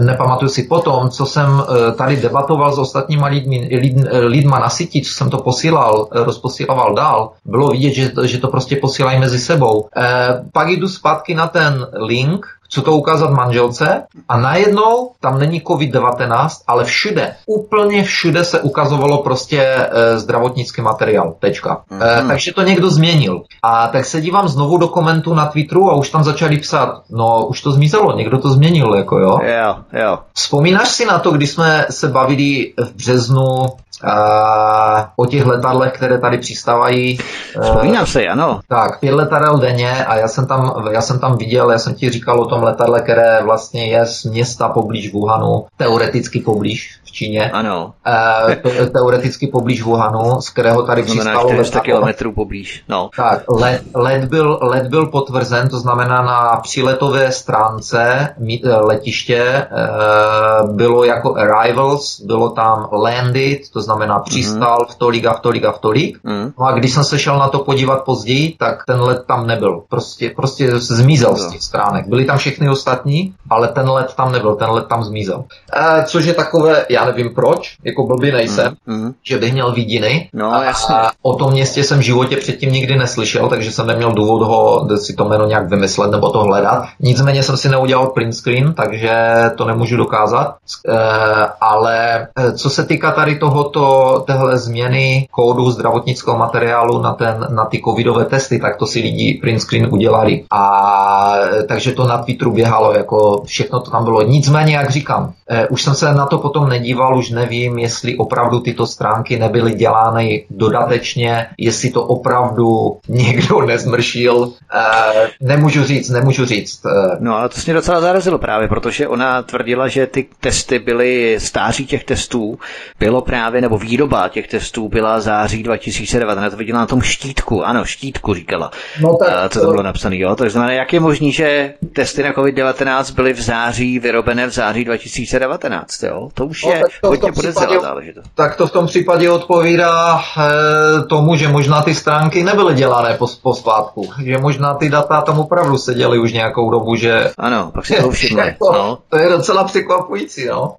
nepamatuju si potom, co jsem tady debatoval s ostatníma lidma na síti, co jsem to posílal, rozposílal dál, bylo vidět, že to prostě posílají mezi sebou. Pak jdu zpátky na ten link, co to ukázat manželce a najednou tam není COVID-19, ale všude, úplně všude se ukazovalo prostě zdravotnický materiál, tečka. Takže to někdo změnil. A tak se dívám znovu do komentů na Twitteru a už tam začali psát, no už to zmizelo, někdo to změnil, jako jo. Yeah. Vzpomínáš si na to, když jsme se bavili v březnu o těch letadlech, které tady přistávají? Vzpomínám si, ano. Tak, 5 letadel denně a já jsem tam viděl, já jsem ti říkal o tom letadle, které vlastně je z města poblíž Wuhanu, teoreticky poblíž v Číně. Ano. Teoreticky poblíž Wuhanu, z kterého tady přistálo letadlo. 400 kilometrů poblíž, no. Tak, let byl potvrzen, to znamená na příletové stránce letiště bylo jako arrivals, bylo tam landed, to znamená přistál v tolik a v tolik a v tolik. No a když jsem se šel na to podívat později, tak ten let tam nebyl. Prostě zmizel z těch stránek. Byly tam všechny ostatní, ale ten let tam nebyl, ten let tam zmizel. Což je takové, já nevím proč, jako blbý nejsem, že bych měl vidiny. No, jasně. O tom městě jsem v životě předtím nikdy neslyšel, takže jsem neměl důvod si to jméno nějak vymyslet nebo to hledat. Nicméně jsem si neudělal print screen, takže to nemůžu dokázat. Ale co se týká tady toho téhle změny kódu zdravotnického materiálu na ty covidové testy, tak to si lidi print screen udělali. A takže to na Twitteru běhalo, jako všechno to tam bylo. Nicméně, jak říkám, už jsem se na to potom nedíval, už nevím, jestli opravdu tyto stránky nebyly dělány dodatečně, jestli to opravdu někdo nezmršil. Nemůžu říct. No, ale to se mě docela zarazilo právě, protože ona tvrdila, že ty testy byly, stáří těch testů bylo právě, nebo výroba těch testů byla září 2019, viděla na tom štítku, ano, štítku říkala, no tak, co to bylo napsané, jo, takže znamená, jak je možný, že testy na COVID-19 byly v září, vyrobené v září 2019, jo, to už je hodně podezřelá záležitost. Tak to v tom případě odpovídá tomu, že možná ty stránky nebyly dělané po splátku, že možná ty data tam opravdu seděly už nějakou dobu, že... Ano, pak si to všimli, no. To je docela překvapující, no.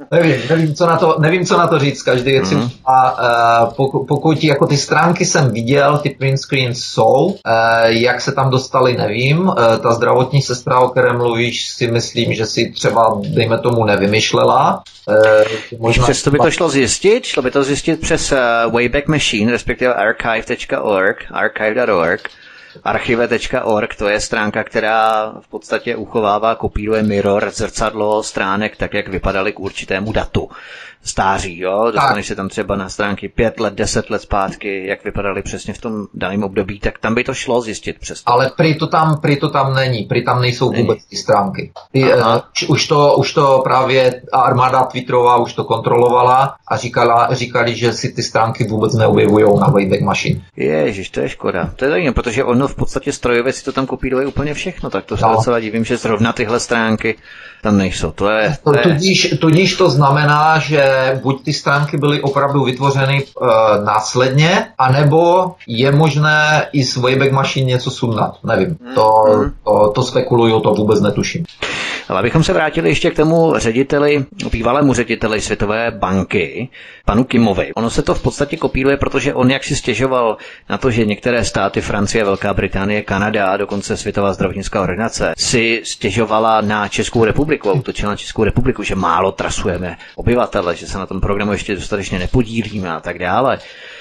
Nevím, co na to říct, každý je si... A pokud jako ty stránky jsem viděl, ty print screens jsou, jak se tam dostali, nevím. Ta zdravotní sestra, o které mluvíš, si myslím, že si třeba, dejme tomu, nevymyšlela. Možná... Přesto by to šlo zjistit? Šlo by to zjistit přes Wayback Machine, respektive archive.org. archive.org, to je stránka, která v podstatě uchovává, kopíruje mirror, zrcadlo stránek, tak jak vypadaly k určitému datu. Stáří, jo? Dostaneš se tam třeba na stránky 5 let, 10 let zpátky, jak vypadaly přesně v tom daném období, tak tam by to šlo zjistit přesně. Ale prý to tam není, prý tam nejsou vůbec ty stránky. Už to právě armáda Twitterová už to kontrolovala a říkali, že si ty stránky vůbec neobjevujou na Wayback Machine. Ježiš, to je škoda. To je zajímavé, protože ono v podstatě strojově si to tam kopíruje úplně všechno, tak to se docela divím, že zrovna tyhle stránky tam nejsou. To je... Tudíž to znamená, že buď ty stránky byly opravdu vytvořeny následně, anebo je možné i z Wayback Machine něco sundat. Nevím, to spekuluju, to vůbec netuším. Ale abychom se vrátili ještě k tomu bývalému řediteli Světové banky, panu Kimovi. Ono se to v podstatě kopíruje, protože on jak si stěžoval na to, že některé státy, Francie, Velká Británie, Kanada a dokonce Světová zdravotnická organizace si stěžovala na Českou republiku, útočila na Českou republiku, že málo trasujeme obyvatele, že se na tom programu ještě dostatečně nepodílíme a tak dále.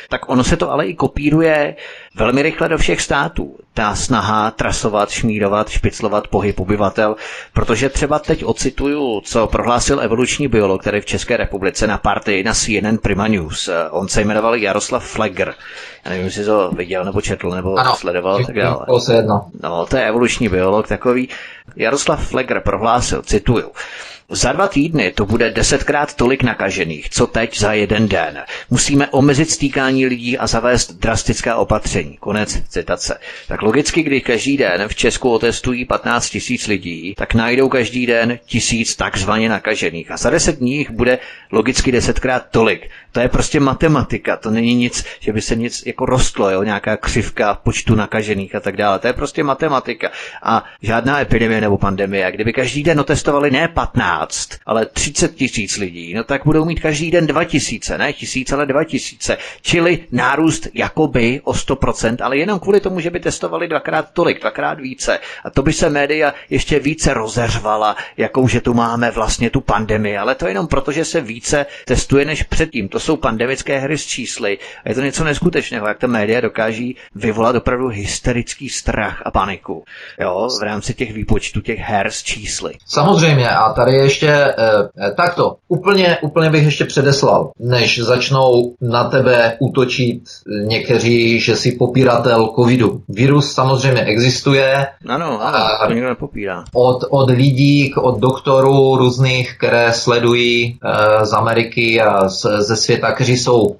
Tak ono se to ale i kopíruje velmi rychle do všech států. Ta snaha trasovat, šmírovat, špiclovat pohyb obyvatel, protože třeba teď ocituju, co prohlásil evoluční biolog, který v České republice na partii na CNN Prima News. On se jmenoval Jaroslav Flegr. Já nevím, jestli to viděl nebo četl nebo sledoval, tak dále. No, to je evoluční biolog takový. Jaroslav Flegr prohlásil, cituju: za 2 týdny to bude 10krát tolik nakažených, co teď za 1 den. Musíme omezit stýkání lidí a zavést drastická opatření. Konec citace. Tak logicky, když každý den v Česku otestují 15 000 lidí, tak najdou každý den 1000 takzvaně nakažených. A za 10 dní jich bude logicky 10krát tolik. To je prostě matematika, to není nic, že by se nic jako rostlo, jo? Nějaká křivka počtu nakažených a tak dále. To je prostě matematika. A žádná epidemie nebo pandemie. Kdyby každý den otestovali ne 15, ale 30 000 lidí, no tak budou mít každý den 2000, ne 1000, ale 2000, čili nárůst jakoby o 100%, ale jenom kvůli tomu, že by testovali 2krát tolik, 2krát více. A to by se média ještě více rozeřvala, jakou že tu máme vlastně tu pandemii, ale to jenom proto, že se více testuje než předtím. To jsou pandemické hry s čísly a je to něco neskutečného, jak ta média dokáží vyvolat opravdu hysterický strach a paniku, jo, v rámci těch výpočtů, těch her s čísly. Samozřejmě, a tady ještě takto. Úplně bych ještě předeslal, než začnou na tebe útočit někteří, že jsi popíratel covidu. Virus samozřejmě existuje. Ano, to nikdo nepopírá. Od lidí, od doktorů různých, které sledují z Ameriky a ze světa,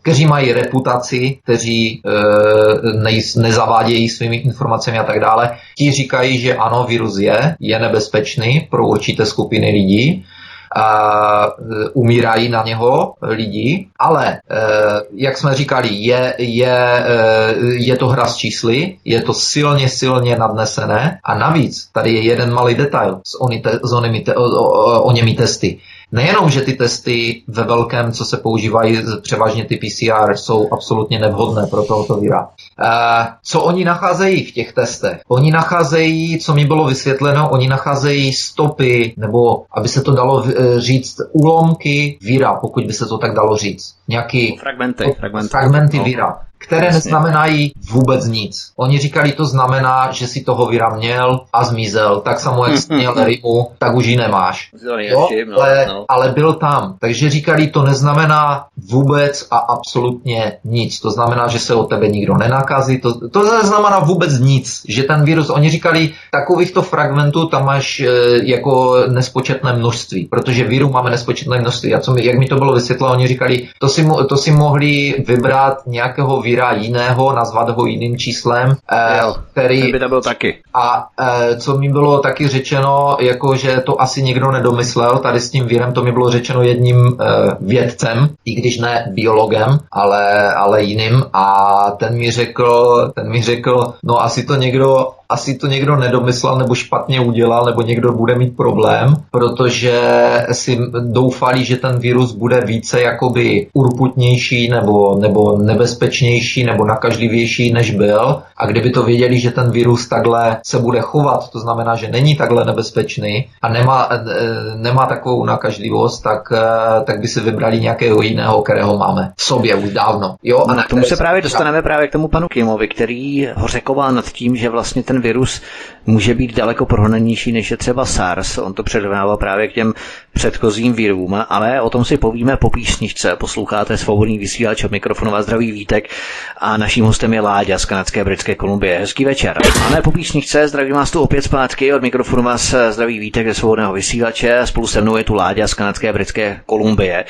kteří mají reputaci, kteří nezavádějí svými informacemi a tak dále. Ti říkají, že ano, virus je nebezpečný pro určité skupiny lidí. A umírají na něho lidi, ale jak jsme říkali, je to hra s čísly, je to silně nadnesené a navíc tady je jeden malý detail s oněmi testy. Nejenom, že ty testy ve velkém, co se používají, převážně ty PCR, jsou absolutně nevhodné pro tohoto víra. Co oni nacházejí v těch testech? Oni nacházejí, co mi bylo vysvětleno, oni nacházejí stopy, nebo, aby se to dalo říct, úlomky víra, pokud by se to tak dalo říct. nějaký fragmenty vira, které neznamenají vůbec nic. Oni říkali, to znamená, že si toho vira měl a zmizel, tak samo jak měl rymu, tak už ji nemáš. Ale byl tam. Takže říkali, to neznamená vůbec a absolutně nic. To znamená, že se od tebe nikdo nenakazí. To neznamená vůbec nic, že ten virus, oni říkali, takovýchto fragmentů tam máš jako nespočetné množství, protože viru máme nespočetné množství. A jak mi to bylo vysvětleno, oni říkali, to si mohli vybrat nějakého viru, jiného, nazvat ho jiným číslem, který by byl taky. A co mi bylo taky řečeno, jako že to asi někdo nedomyslel, tady s tím vírem to mi bylo řečeno jedním vědcem, i když ne biologem, ale jiným, a ten mi řekl, no asi to někdo nedomyslel, nebo špatně udělal, nebo někdo bude mít problém, protože si doufali, že ten virus bude více jakoby urputnější nebo nebezpečnější nebo nakažlivější, než byl. A kdyby to věděli, že ten virus takhle se bude chovat, to znamená, že není takhle nebezpečný a nemá takovou nakažlivost, tak by si vybrali nějakého jiného, kterého máme v sobě už dávno. Jo? A no, k tomu se právě dostaneme právě k tomu panu Kimovi, který hořekoval nad tím, že vlastně ten virus může být daleko prohnanější, než je třeba SARS. On to předrovnával právě k těm předchozím virům, ale o tom si povíme po písničce. Posloucháte Svobodný vysílač, od mikrofonu vás zdraví Vítek a naším hostem je Láďa z kanadské a britské Kolumbie. Hezký večer. Ale po písničce zdravím vás tu opět zpátky, od mikrofonu vás zdraví Vítek ze Svobodného vysílače, spolu se mnou je tu Láďa z kanadské a britské Kolumbie.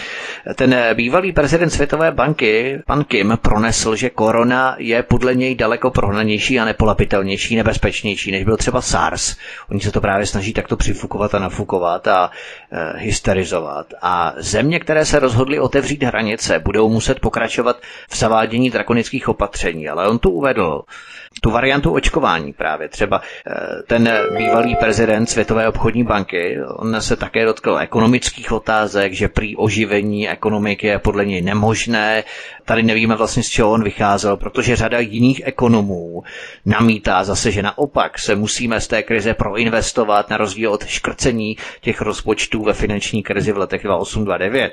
Ten bývalý prezident Světové banky, pan Kim, pronesl, že korona je podle něj daleko prohnanější a nepolapitelnější, nebezpečnější, než byl třeba SARS. Oni se to právě snaží takto přifukovat a nafukovat a hysterizovat. A země, které se rozhodly otevřít hranice, budou muset pokračovat v zavádění drakonických opatření. Ale on tu uvedl tu variantu očkování právě. Třeba ten bývalý prezident Světové obchodní banky, on se také dotkl ekonomických otázek, že prý oživení ekonomiky je podle něj nemožné. Tady nevíme vlastně, z čeho on vycházel, protože řada jiných ekonomů namítá zase, že naopak se musíme z té krize proinvestovat na rozdíl od škrcení těch rozpočtů ve finanční krizi v letech 2008-2009.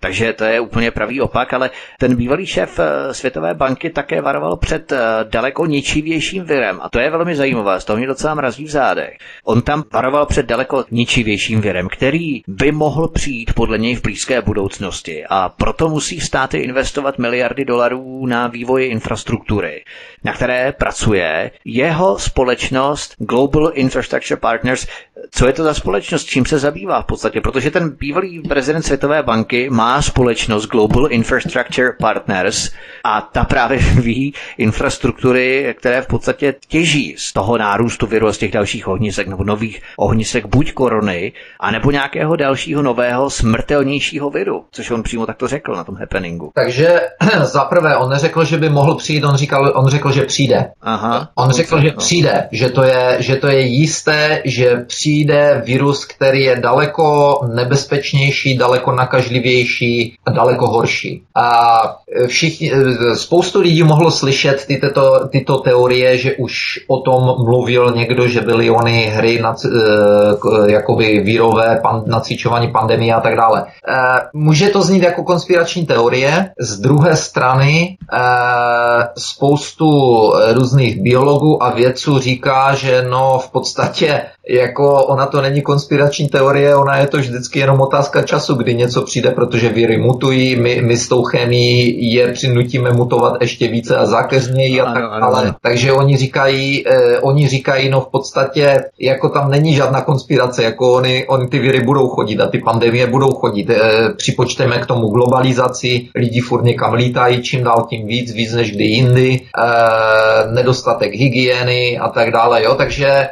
Takže to je úplně pravý opak, ale ten bývalý šéf Světové banky také varoval před daleko ničivějším virem. A to je velmi zajímavé, z toho mě docela mrazí v zádech. On tam varoval před daleko ničivějším virem, který by mohl přijít podle něj v blízké budoucnosti. A proto musí státy investovat miliardy dolarů na vývoji infrastruktury, na které pracuje jeho společnost Global Infrastructure Partners. Co je to za společnost, čím se zabývá v podstatě? Protože ten bývalý prezident Světové banky má společnost Global Infrastructure Partners a ta právě ví infrastruktury, které v podstatě těží z toho nárůstu viru, z těch dalších ohnisek nebo nových ohnisek buď korony, anebo nějakého dalšího nového smrtelnějšího viru, což on přímo takto řekl na tom happeningu. Takže zaprvé on neřekl, že by mohl přijít, on řekl, že přijde. Aha, on řekl, že přijde, že to je jisté, že přijde virus, který je daleko nebezpečnější, daleko nakažlivější a daleko horší. A spoustu lidí mohlo slyšet tyto teorie, že už o tom mluvil někdo, že byly ony hry jakoby vírové, nacvičování pandemie a tak dále. Může to znít jako konspirační teorie. Z druhé strany spoustu různých biologů a vědců říká, že no v podstatě jako ona to není konspirační teorie, ona je to vždycky jenom otázka času, kdy něco přijde, protože víry mutují, my s tou chemií je přinutíme mutovat ještě více a zákeřněji a tak dále. Takže oni říkají, no v podstatě, jako tam není žádná konspirace, jako oni ty víry budou chodit a ty pandemie budou chodit. Připočteme k tomu globalizaci, lidi furt někam lítají, čím dál tím víc než kdy jindy, nedostatek hygieny a tak dále, jo, takže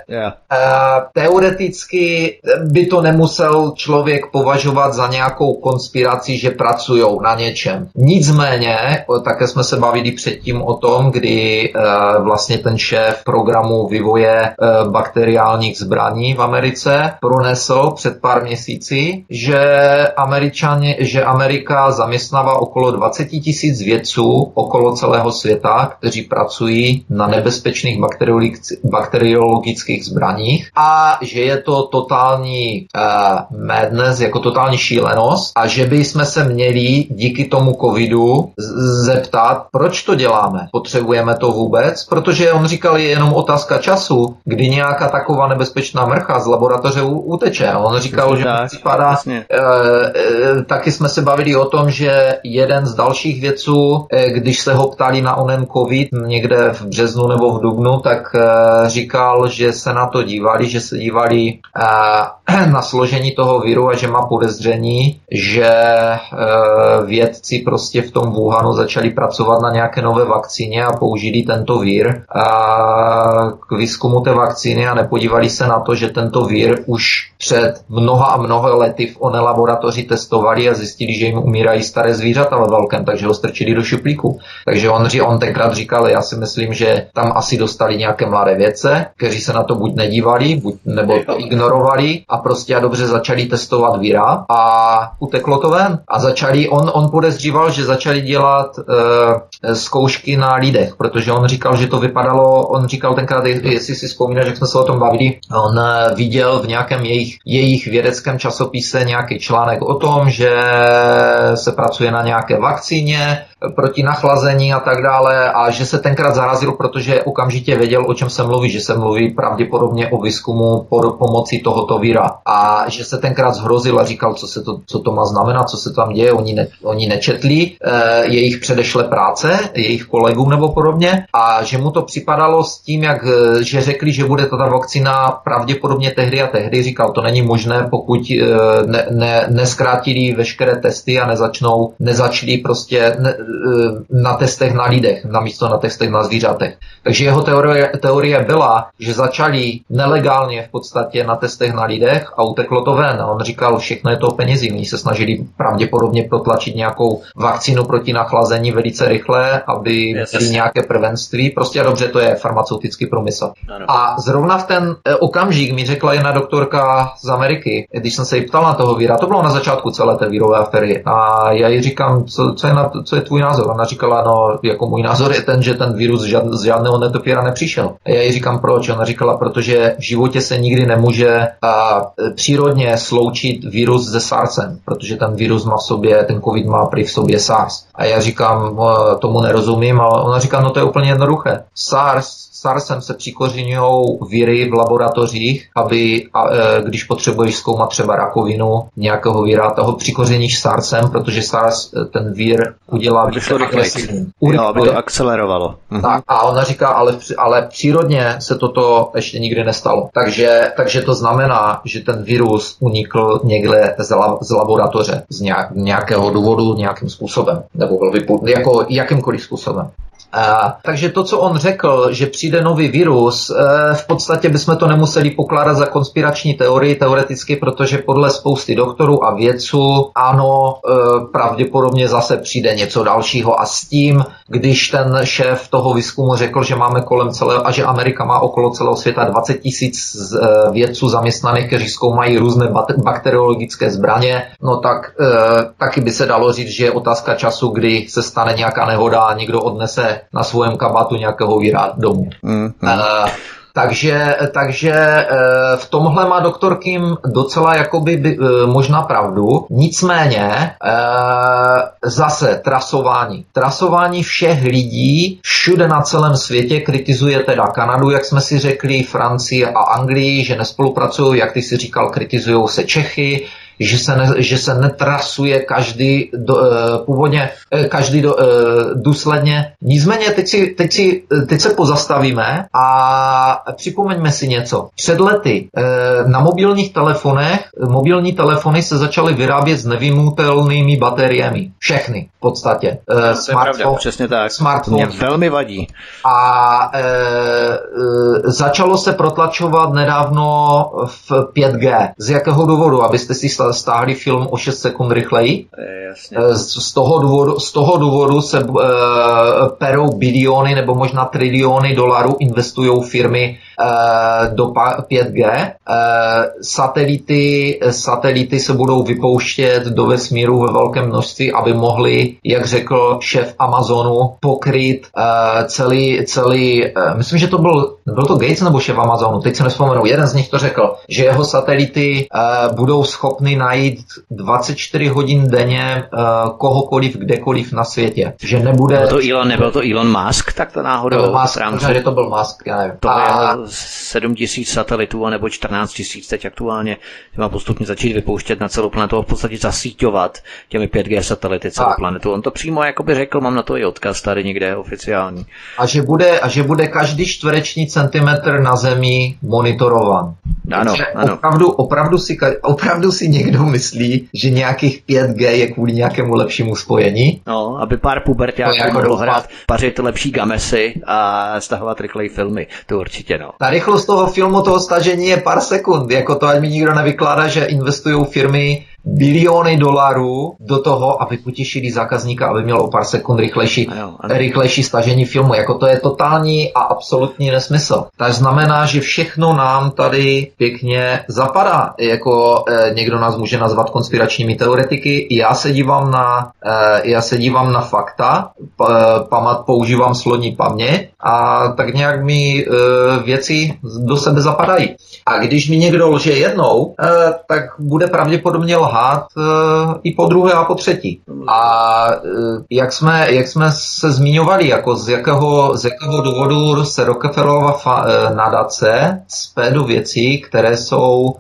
teoreticky by to nemusel člověk považovat za nějakou konspiraci, že pracujou na něčem. Nicméně, také jsme se bavili předtím o tom, kdy vlastně ten šéf programu vývoje bakteriálních zbraní v Americe pronesl před pár měsíci, že Amerika zaměstnává okolo 20 000 vědců okolo celého světa, kteří pracují na nebezpečných bakteriologických zbraních a že je to totální madness, jako totální šílenost a že bychom se měli díky tomu covidu zeptat, proč to děláme. Potřebujeme to vůbec? Protože on říkal, je jenom otázka času, kdy nějaká taková nebezpečná mrcha z laboratoře uteče. On říkal, že připadá... Taky jsme se bavili o tom, že jeden z dalších věců, když se ho ptali na onen covid někde v březnu nebo v dubnu, tak říkal, že se na to dívali, že se dívali na složení toho viru a že má podezření, že vědci prostě v tom Wuhanu začali pracovat na nějaké nové vakcíně a použili tento vír k výzkumu té vakcíny a nepodívali se na to, že tento vír už před mnoha a mnoha lety v oné laboratoři testovali a zjistili, že jim umírají staré zvířata ve velkém, takže ho strčili do šuplíku. Takže on tenkrát říkal, já si myslím, že tam asi dostali nějaké mladé vědce, kteří se na to buď nedívali, nebo to ignorovali a prostě a dobře začali testovat víra a uteklo to ven. A začali, on podezříval, že začali dělat zkoušky na lidech, protože on říkal, že to vypadalo, on říkal tenkrát, jestli si vzpomínáš, jak jsme se o tom bavili, on viděl v nějakém jejich vědeckém časopise nějaký článek o tom, že se pracuje na nějaké vakcíně proti nachlazení a tak dále a že se tenkrát zarazil, protože okamžitě věděl, o čem se mluví, že se mluví pravděpodobně o výzkumu pomocí tohoto víra a že se tenkrát zhrozil a říkal, co to má znamenat, co se tam děje, oni nečetli jejich předešlé práce, jejich kolegům nebo podobně a že mu to připadalo s tím, že řekli, že bude ta vakcína pravděpodobně tehdy a tehdy, říkal, to není možné, pokud neskrátili veškeré testy a nezačali prostě na testech na lidech, namísto na testech na zvířatech. Takže jeho teorie byla, že začali nelegálně v podstatě na testech na lidech a uteklo to ven. On říkal, všechno je to penězí. Oni se snažili pravděpodobně protlačit nějakou vakcínu proti nachlazení velice rychle, aby byly nějaké prvenství. Prostě dobře, to je farmaceutický průmysl. Ano. A zrovna v ten okamžik mi řekla jedna doktorka z Ameriky, když jsem se jí ptal na toho víra, to bylo na začátku celé té vírové afery. A já jí říkám, co je tvůj názor? Ona říkala, no, jako můj názor je ten, že ten virus z žádného netopíra nepřišel. A já jí říkám, proč? Ona říkala, protože v životě se nikdy nemůže přírodně sloučit virus se SARSem, protože ten virus má v sobě, ten covid má prý v sobě SARS. A já říkám, tomu nerozumím, ale ona říká, no to je úplně jednoduché. SARSem se přikořeňují viry v laboratořích, aby, když potřebuješ zkoumat třeba rakovinu nějakého víra, toho přikořeníš SARSem, protože SARS ten vír udělá více agresivní. Aby to akcelerovalo. Tak, a ona říká, ale přírodně se toto ještě nikdy nestalo. Takže to znamená, že ten virus unikl někde z laboratoře, z nějakého důvodu, nějakým způsobem, nebo jako jakýmkoliv způsobem. Takže to, co on řekl, že přijde nový virus, v podstatě bychom to nemuseli pokládat za konspirační teorii teoreticky, protože podle spousty doktorů a vědců ano, pravděpodobně zase přijde něco dalšího a s tím, když ten šéf toho výzkumu řekl, že máme kolem celého a že Amerika má okolo celého světa 20 000 vědců zaměstnaných, kteří zkoumají různé bakteriologické zbraně, no tak taky by se dalo říct, že je otázka času, kdy se stane nějaká nehoda a někdo odnese na svém kabátu nějakého víra domů. Takže v tomhle má doktor Kim docela jakoby možná pravdu. Nicméně zase trasování. Trasování všech lidí všude na celém světě kritizuje teda Kanadu, jak jsme si řekli, Francii a Anglii, že nespolupracují, jak ty si říkal, kritizují se Čechy, že se netrasuje každý původně, každý důsledně. Nicméně teď se pozastavíme a připomeňme si něco. Před lety na mobilních telefonech, mobilní telefony se začaly vyrábět s nevymutelnými bateriemi. Všechny v podstatě. Smartphone. Mě velmi vadí. A začalo se protlačovat nedávno v 5G. Z jakého důvodu? Abyste si stáhli film o 6 sekund rychleji. Jasně. Z toho důvodu se perou biliony nebo možná triliony dolarů investují firmy do 5G. Satelity se budou vypouštět do vesmíru ve velkém množství, aby mohli, jak řekl šéf Amazonu, pokryt celý, myslím, že to byl to Gates nebo šéf Amazonu, teď se nevzpomenu, jeden z nich to řekl, že jeho satelity budou schopny najít 24 hodin denně kohokoliv, kdekoliv na světě. Že nebude... Nebyl to Elon Musk, tak to náhodou? To byl Musk, já nevím. 7 000 satelitů, anebo 14 000 teď aktuálně, má postupně začít vypouštět na celou planetu a v podstatě zasíťovat těmi 5G satelity celou planetu. On to přímo jakoby řekl, mám na to i odkaz tady někde oficiální. A že bude každý čtvereční centimetr na Zemi monitorovan. Ano. Opravdu si někdo myslí, že nějakých 5G je kvůli nějakému lepšímu spojení? No, aby pár puberťáků mohlo hrát, pařit lepší gamesy a stahovat rychleji filmy. To určitě no. Ta rychlost toho filmu, toho stažení je pár sekund. Jako to, ať mi nikdo nevykládá, že investují firmy biliony dolarů do toho, aby potěšili zákazníka, aby měl o pár sekund rychlejší stažení filmu. Jako to je totální a absolutní nesmysl. To znamená, že všechno nám tady pěkně zapadá. Jako někdo nás může nazvat konspiračními teoretiky. Já se dívám na fakta, používám slovní paměť a tak nějak mi věci do sebe zapadají. A když mi někdo lže jednou, tak bude pravděpodobně lhát i po druhé a po třetí. A jak jsme se zmiňovali, jako z jakého důvodu se Rockefellerova nadace cpe do věcí, které jsou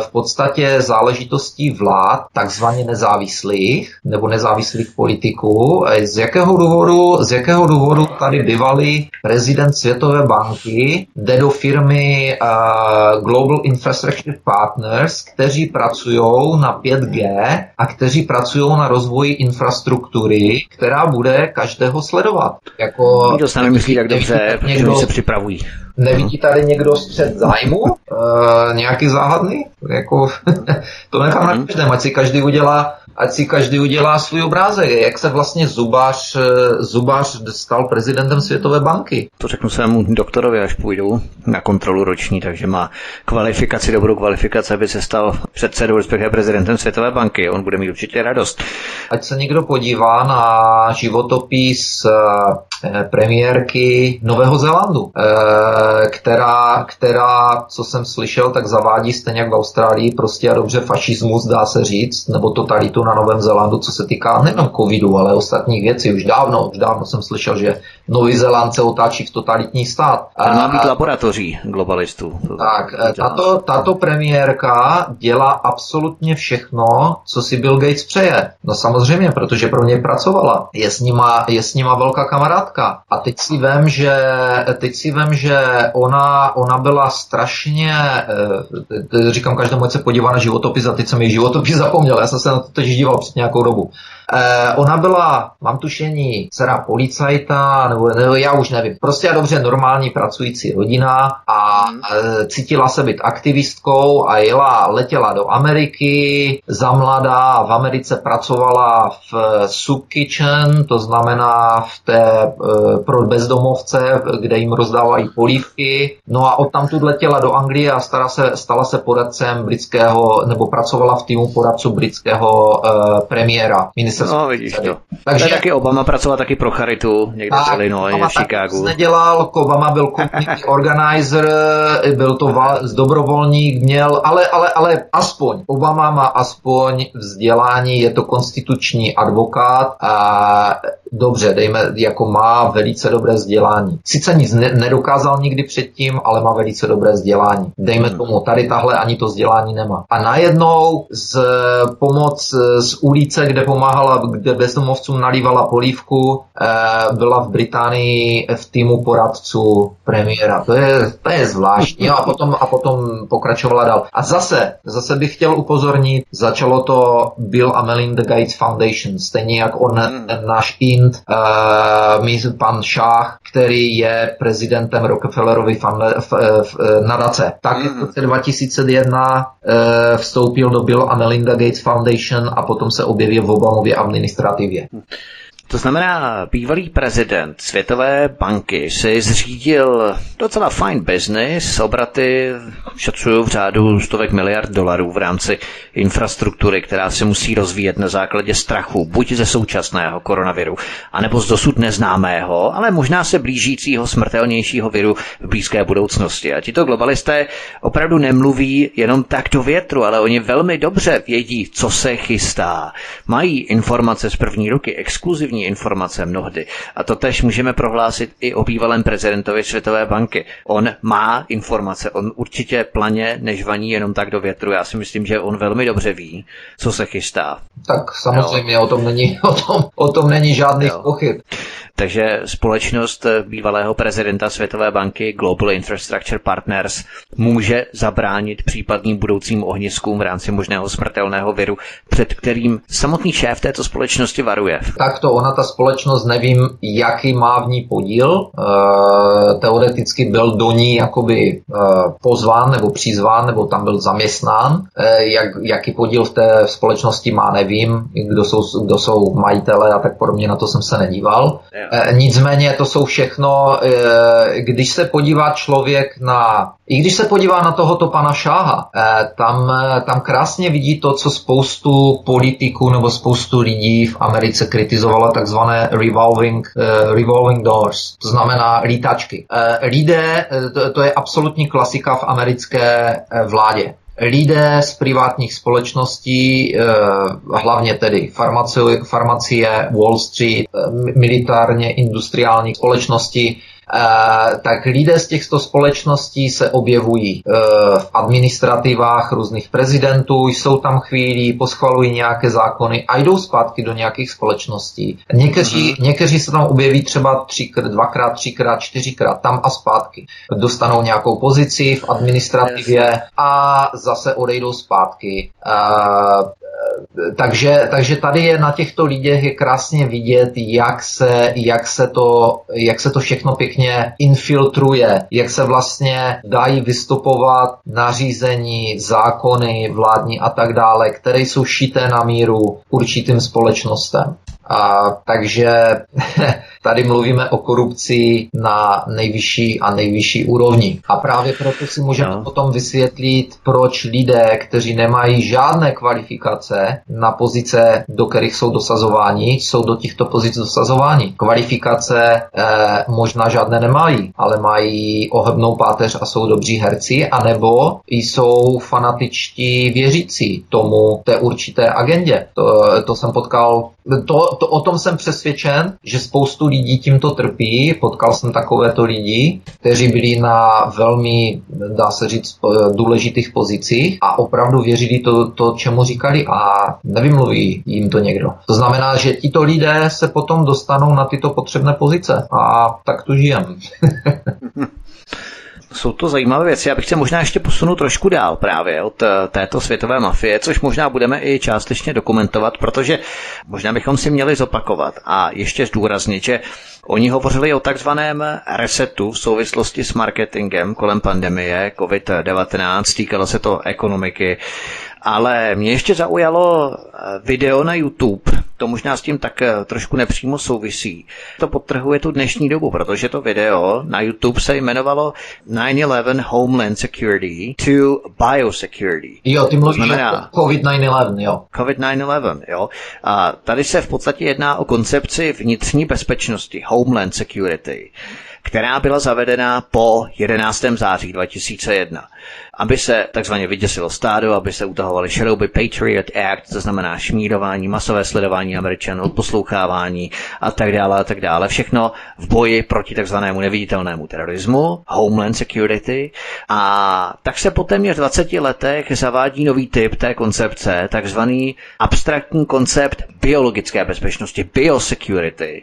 v podstatě záležitostí vlád, takzvaně nezávislých nebo nezávislých politiků. Z jakého důvodu tady bývalý prezident Světové banky jde do firmy Global Infrastructure Partners, kteří pracují na 5G a kteří pracují na rozvoji infrastruktury, která bude každého sledovat. Jako to sami myslí tak dobře, protože se připravují. Nevidí tady někdo střet zájmu? Nějaký záhadný? Jako, to nechám na každém, ať si každý udělá svůj obrázek. Jak se vlastně Zubař stal prezidentem Světové banky? To řeknu svému doktorovi, až půjdu na kontrolu roční, takže má dobrou kvalifikaci, aby se stal předsedou, respektive prezidentem Světové banky. On bude mít určitě radost. Ať se někdo podívá na životopis premiérky Nového Zélandu, která, co jsem slyšel, tak zavádí stejně jak v Austrálii prostě a dobře fašismus, dá se říct, nebo totalitu na Novém Zélandu, co se týká nejenom covidu, ale ostatních věcí. Už dávno jsem slyšel, že Nový Zéland se otáčí v totalitní stát. A má být laboratoří globalistů. Tak, tato premiérka dělá absolutně všechno, co si Bill Gates přeje. No samozřejmě, protože pro ně pracovala. Je s nima velká kamarádka. A teď si vem, že ona byla strašně, říkám každému, ať se podívá na životopis a teď jsem její životopis zapomněl, já jsem se na to teď díval před nějakou dobu. Ona byla, mám tušení, dcera policajta, nebo já už nevím, prostě a dobře normální pracující rodina a cítila se být aktivistkou a letěla do Ameriky, zamladá, v Americe pracovala v soup kitchen, to znamená v té pro bezdomovce, kde jim rozdávají polívky, no a odtamtud letěla do Anglie a stala se poradcem britského, nebo pracovala v týmu poradců britského premiéra, ministerstva. No, vidíš to. Takže taky Obama pracoval taky pro charitu, někde v Illinois, v Chicagu. Nedělal, Obama byl community organizer, byl to dobrovolník, měl, ale aspoň, Obama má aspoň vzdělání, je to konstituční advokát a dobře, dejme, jako má velice dobré vzdělání. Sice nic nedokázal nikdy předtím, ale má velice dobré vzdělání. Dejme tomu, tady tahle ani to vzdělání nemá. A najednou pomoc z ulice, kde pomáhala, kde bezdomovcům nalívala polívku, byla v Británii v týmu poradců premiéra. To je zvláštní. A potom pokračovala dál. A zase bych chtěl upozornit, začalo to Bill a Melinda Gates Foundation, stejně jak on, náš Rothschild, pan Šáh, který je prezidentem Rockefellerovy nadace. Tak v roce 2001 vstoupil do Bill a Melinda Gates Foundation a potom se objevil v Obamově administrativě. To znamená, bývalý prezident Světové banky si zřídil docela fajn business, obraty šacují v řádu $100 miliard v rámci infrastruktury, která se musí rozvíjet na základě strachu, buď ze současného koronaviru, anebo z dosud neznámého, ale možná se blížícího smrtelnějšího viru v blízké budoucnosti. A tito globalisté opravdu nemluví jenom tak do větru, ale oni velmi dobře vědí, co se chystá. Mají informace z první ruky, exkluzivní informace mnohdy. A to tež můžeme prohlásit i o bývalém prezidentovi Světové banky. On má informace, on určitě planě nežvaní jenom tak do větru. Já si myslím, že on velmi dobře ví, co se chystá. Tak samozřejmě o tom není žádných pochyb. Takže společnost bývalého prezidenta Světové banky Global Infrastructure Partners může zabránit případným budoucím ohniskům v rámci možného smrtelného viru, před kterým samotný šéf této společnosti varuje. Tak to ona, ta společnost, nevím, jaký má v ní podíl. Teoreticky byl do ní jakoby pozván nebo přizván, nebo tam byl zaměstnán. Jaký podíl v té společnosti má, nevím, kdo jsou majitele a tak podobně, na to jsem se nedíval. Nicméně to jsou všechno, když se podívá člověk na... I když se podívá na tohoto pana Šáha, tam krásně vidí to, co spoustu politiků nebo spoustu lidí v Americe kritizovala, takzvané revolving doors, to znamená lítačky. Lidé, to je absolutní klasika v americké vládě. Lidé z privátních společností, hlavně tedy farmacie, Wall Street, militárně industriální společnosti, tak lidé z těchto společností se objevují v administrativách různých prezidentů, jsou tam chvíli, poschvalují nějaké zákony a jdou zpátky do nějakých společností. Někteří se tam objeví třeba 3x, 2x, 3x, 4x tam a zpátky. Dostanou nějakou pozici v administrativě a zase odejdou zpátky. Takže tady je na těchto lidech je krásně vidět, jak se to všechno pěkně infiltruje, jak se vlastně dají vystupovat nařízení, zákony vládní a tak dále, které jsou šité na míru určitým společnostem. Takže tady mluvíme o korupci na nejvyšší a nejvyšší úrovni. A právě proto si můžeme potom vysvětlit, proč lidé, kteří nemají žádné kvalifikace na pozice, do kterých jsou dosazováni, jsou do těchto pozic dosazováni. Kvalifikace možná žádné nemají, ale mají ohebnou páteř a jsou dobří herci, anebo jsou fanatičtí věřící tomu té určité agendě. To jsem potkal... O tom jsem přesvědčen, že spoustu lidí tímto trpí. Potkal jsem takovéto lidi, kteří byli na velmi, dá se říct, důležitých pozicích a opravdu věřili to, čemu říkali a nevymluví jim to někdo. To znamená, že tito lidé se potom dostanou na tyto potřebné pozice a tak tu žijeme. Jsou to zajímavé věci. Já bych se možná ještě posunul trošku dál právě od této světové mafie, což možná budeme i částečně dokumentovat, protože možná bychom si měli zopakovat a ještě zdůraznit, že oni hovořili o takzvaném resetu v souvislosti s marketingem kolem pandemie COVID-19, týkalo se to ekonomiky. Ale mě ještě zaujalo video na YouTube, to možná s tím tak trošku nepřímo souvisí. To podtrhuje tu dnešní dobu, protože to video na YouTube se jmenovalo 9/11 Homeland Security to Biosecurity. Jo, ty mluvíš COVID-9/11, jo. COVID-9/11, jo. A tady se v podstatě jedná o koncepci vnitřní bezpečnosti, Homeland Security, která byla zavedena po 11. září 2001. Aby se takzvaně vyděsilo stádo, aby se utahovaly šrouby Patriot Act, to znamená šmírování, masové sledování Američanů, poslouchávání a tak dále, všechno v boji proti takzvanému neviditelnému terorismu, Homeland Security, a tak se po téměř 20 letech zavádí nový typ té koncepce, takzvaný abstraktní koncept biologické bezpečnosti, Biosecurity.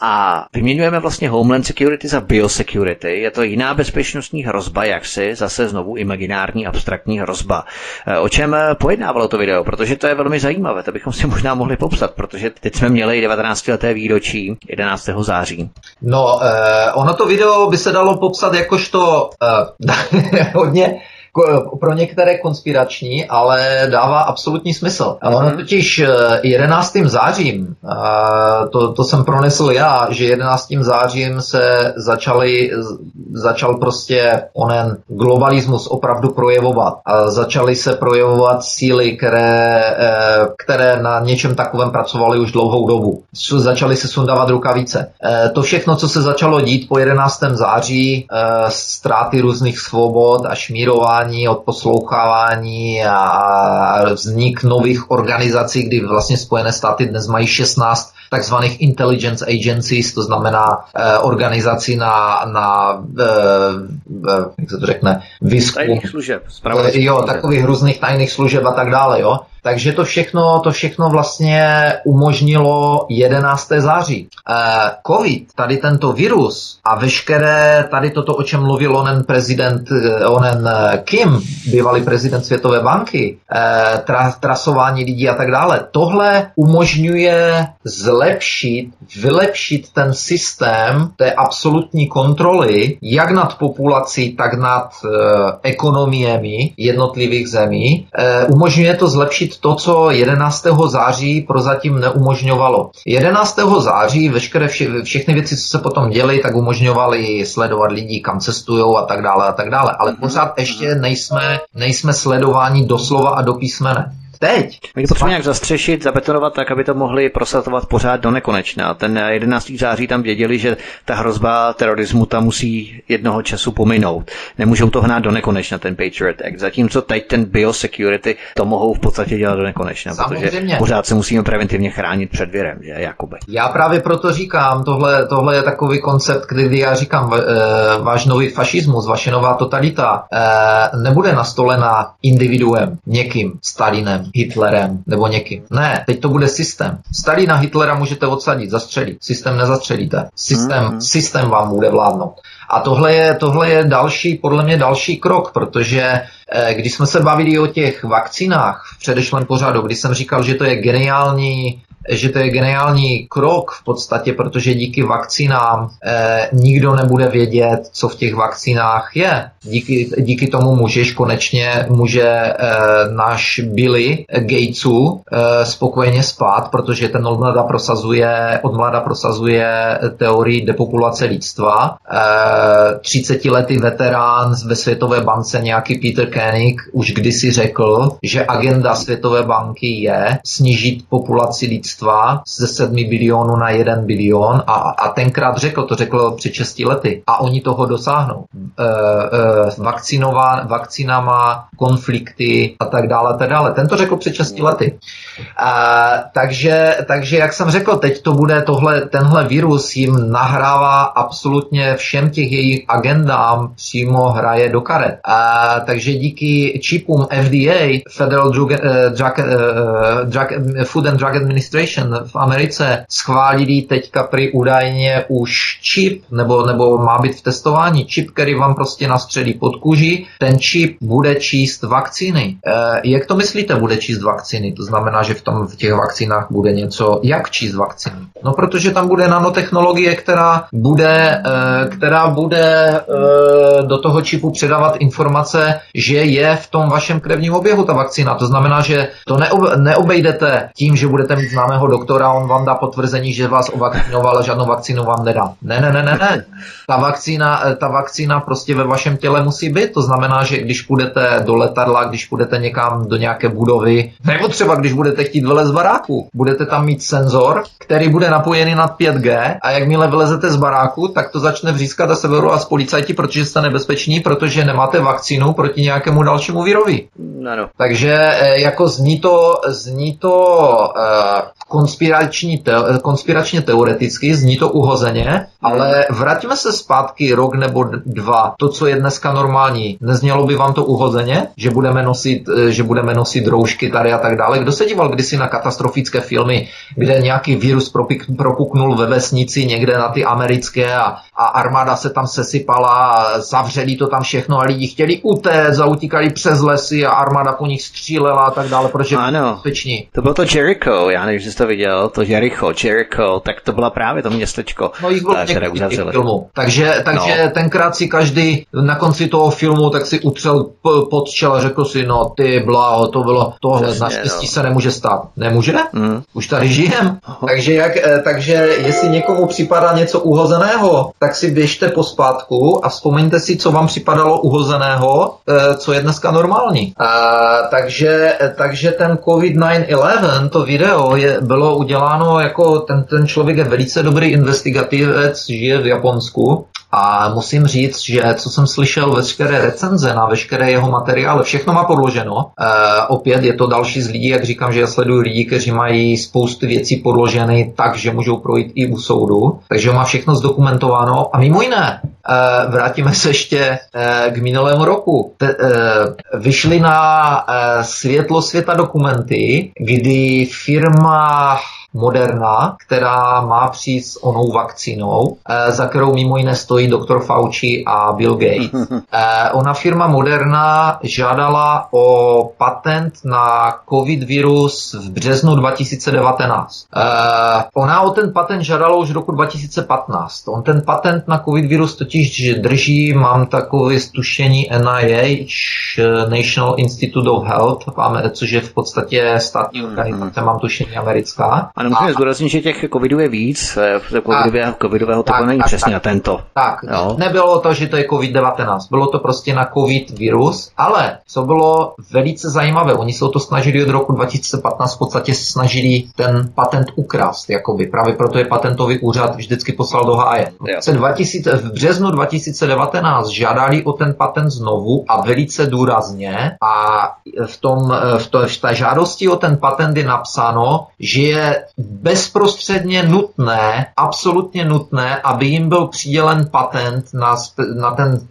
a vyměňujeme vlastně Homeland Security za Biosecurity. Je to jiná bezpečnostní hrozba, jaksi zase znovu imaginární abstraktní hrozba. O čem pojednávalo to video? Protože to je velmi zajímavé, to bychom si možná mohli popsat, protože teď jsme měli 19. leté výročí 11. září. No, ono to video by se dalo popsat jakožto hodně pro některé konspirační, ale dává absolutní smysl. Ono totiž 11. zářím, to jsem pronesl já, že 11. zářím se začal prostě onen globalismus opravdu projevovat. A začaly se projevovat síly, které na něčem takovém pracovaly už dlouhou dobu. Začaly se sundávat rukavice. To všechno, co se začalo dít po 11. září, ztráty různých svobod a šmírování, odposlouchávání a vznik nových organizací, kdy vlastně Spojené státy dnes mají 16 takzvaných intelligence agencies, to znamená organizací na jak se to řekne, výzkum. Tajných služeb. Jo, takových různých tajných služeb a tak dále, jo. Takže to všechno vlastně umožnilo 11. září. Covid, tady tento virus a veškeré tady toto, o čem mluvil onen prezident, onen Kim, bývalý prezident Světové banky, trasování lidí a tak dále, tohle umožňuje vylepšit ten systém té absolutní kontroly, jak nad populací, tak nad ekonomiemi jednotlivých zemí. Umožňuje to zlepšit to, co 11. září prozatím neumožňovalo. 11. září všechny věci, co se potom děly, tak umožňovaly sledovat lidi, kam cestujou a tak dále, ale pořád ještě nejsme sledováni doslova a do písmene. Teď. My to potřebujeme nějak zastřešit, zabetonovat tak, aby to mohli prosazovat pořád do nekonečna. Ten 11. září tam věděli, že ta hrozba terorismu tam musí jednoho času pominout. Nemůžou to hnát do nekonečna, ten Patriot Act. Zatímco teď ten Biosecurity to mohou v podstatě dělat do nekonečna, protože pořád se musíme preventivně chránit před virem, že jakoby. Já právě proto říkám, tohle je takový koncept, kdy já říkám, váš nový fašismus, vaše nová totalita nebude nastolena individuem, někým, Stalinem, Hitlerem nebo někým. Ne, teď to bude systém. Stalina, Hitlera můžete odsadit, zastřelit. Systém nezastřelíte. Systém vám bude vládnout. A tohle je podle mě další krok, protože když jsme se bavili o těch vakcínách v předešlém pořadu, když jsem říkal, že to je geniální krok v podstatě, protože díky vakcínám nikdo nebude vědět, co v těch vakcínách je. Díky tomu může náš Billy Gatesů spokojeně spát, protože ten odmlada prosazuje teorii depopulace lidstva. 30-letý veterán ve Světové bance, nějaký Peter Koenig, už kdysi řekl, že agenda Světové banky je snížit populaci lidstva ze 7 bilionů na 1 bilion a tenkrát to řekl před 6 lety a oni toho dosáhnou. Vakcina má konflikty a tak dále, tak dále. Ten to řekl před 6 lety. Takže jak jsem řekl, teď to bude tenhle virus jim nahrává absolutně všem těch jejich agendám, přímo hraje do karet. Takže díky čipům FDA, Federal Food and Drug Administration v Americe, schválili teďka prý údajně už čip, nebo má být v testování čip, který vám prostě nastřelí pod kůži. Ten čip bude číst vakcíny. Jak to myslíte, bude číst vakcíny? To znamená, že v těch vakcínách bude něco, jak číst vakcíny? No, protože tam bude nanotechnologie, která bude do toho čipu předávat informace, že je v tom vašem krevním oběhu ta vakcína. To znamená, že to neobejdete tím, že budete mít známého doktora, on vám dá potvrzení, že vás ovakcinoval, a žádnou vakcínu vám nedá. Ne. Ta vakcína prostě ve vašem těle musí být. To znamená, že když půjdete do letadla, když půjdete někam do nějaké budovy, nebo třeba když budete chtít vylézt z baráku, budete tam mít senzor, který bude napojený na 5G a jakmile vylezete z baráku, tak to začne vřískat a severu a z policajti, protože jste nebezpeční, protože nemáte vakcínu proti nějakému dalšímu virovi. No. Takže jako zní to konspiračně teoreticky, zní to uhozeně, Ale vraťme se zpátky rok nebo dva. To, co je dneska normální, neznělo by vám to uhozeně, že budeme nosit roušky tady a tak dále. Kdo se díval kdysi na katastrofické filmy, kde nějaký virus propuknul ve vesnici někde na ty americké a armáda se tam sesypala, zavřeli to tam všechno a lidi chtěli utéct, zautíkali přes lesy a armáda po nich střílela a tak dále, protože bezpeční. To bylo to Jericho, já nevím, že jsi to viděl, to Jericho, tak to byla právě to městečko, které uzavřeli. Takže tenkrát si každý na konci toho filmu tak si utřel pod čel a řekl si, no ty bláho, to bylo tohle, naštěstí se nemůže stát. Nemůže? Mm. Už tady žijem. Takže jestli někomu připadá něco uhozeného, tak si běžte pospátku a vzpomeňte si, co vám připadalo uhozeného, co je dneska normální. Takže ten COVID-9/11, to video bylo uděláno jako ten člověk je velice dobrý investigativec, žije v Japonsku. A musím říct, že co jsem slyšel veškeré recenze na veškeré jeho materiály, všechno má podloženo. Opět je to další z lidí, jak říkám, že já sleduju lidi, kteří mají spoustu věcí podložené tak, že můžou projít i u soudu. Takže má všechno zdokumentováno. A mimo jiné, vrátíme se ještě k minulému roku. Vyšly na světlo světa dokumenty, kdy firma Moderna, která má přijít s onou vakcínou, za kterou mimo jiné stojí doktor Fauci a Bill Gates. Ona firma Moderna žádala o patent na COVID virus v březnu 2019. Ona o ten patent žádala už roku 2015. On ten patent na COVID virus totiž drží, mám takové stušení NIH, National Institute of Health, což je v podstatě státní organizace, mám tušení americká. A musíme zdůraznit, že těch covidů je víc, covidového to není přesně na tento. Tak, jo? Nebylo to, že to je COVID-19, bylo to prostě na covid virus, ale co bylo velice zajímavé, oni se o to snažili od roku 2015, v podstatě se snažili ten patent ukrást, jakoby, právě proto je patentový úřad vždycky poslal do háje. V březnu 2019 žádali o ten patent znovu a velice důrazně a v té žádosti o ten patent je napsáno, že je bezprostředně nutné, absolutně nutné, aby jim byl přidělen patent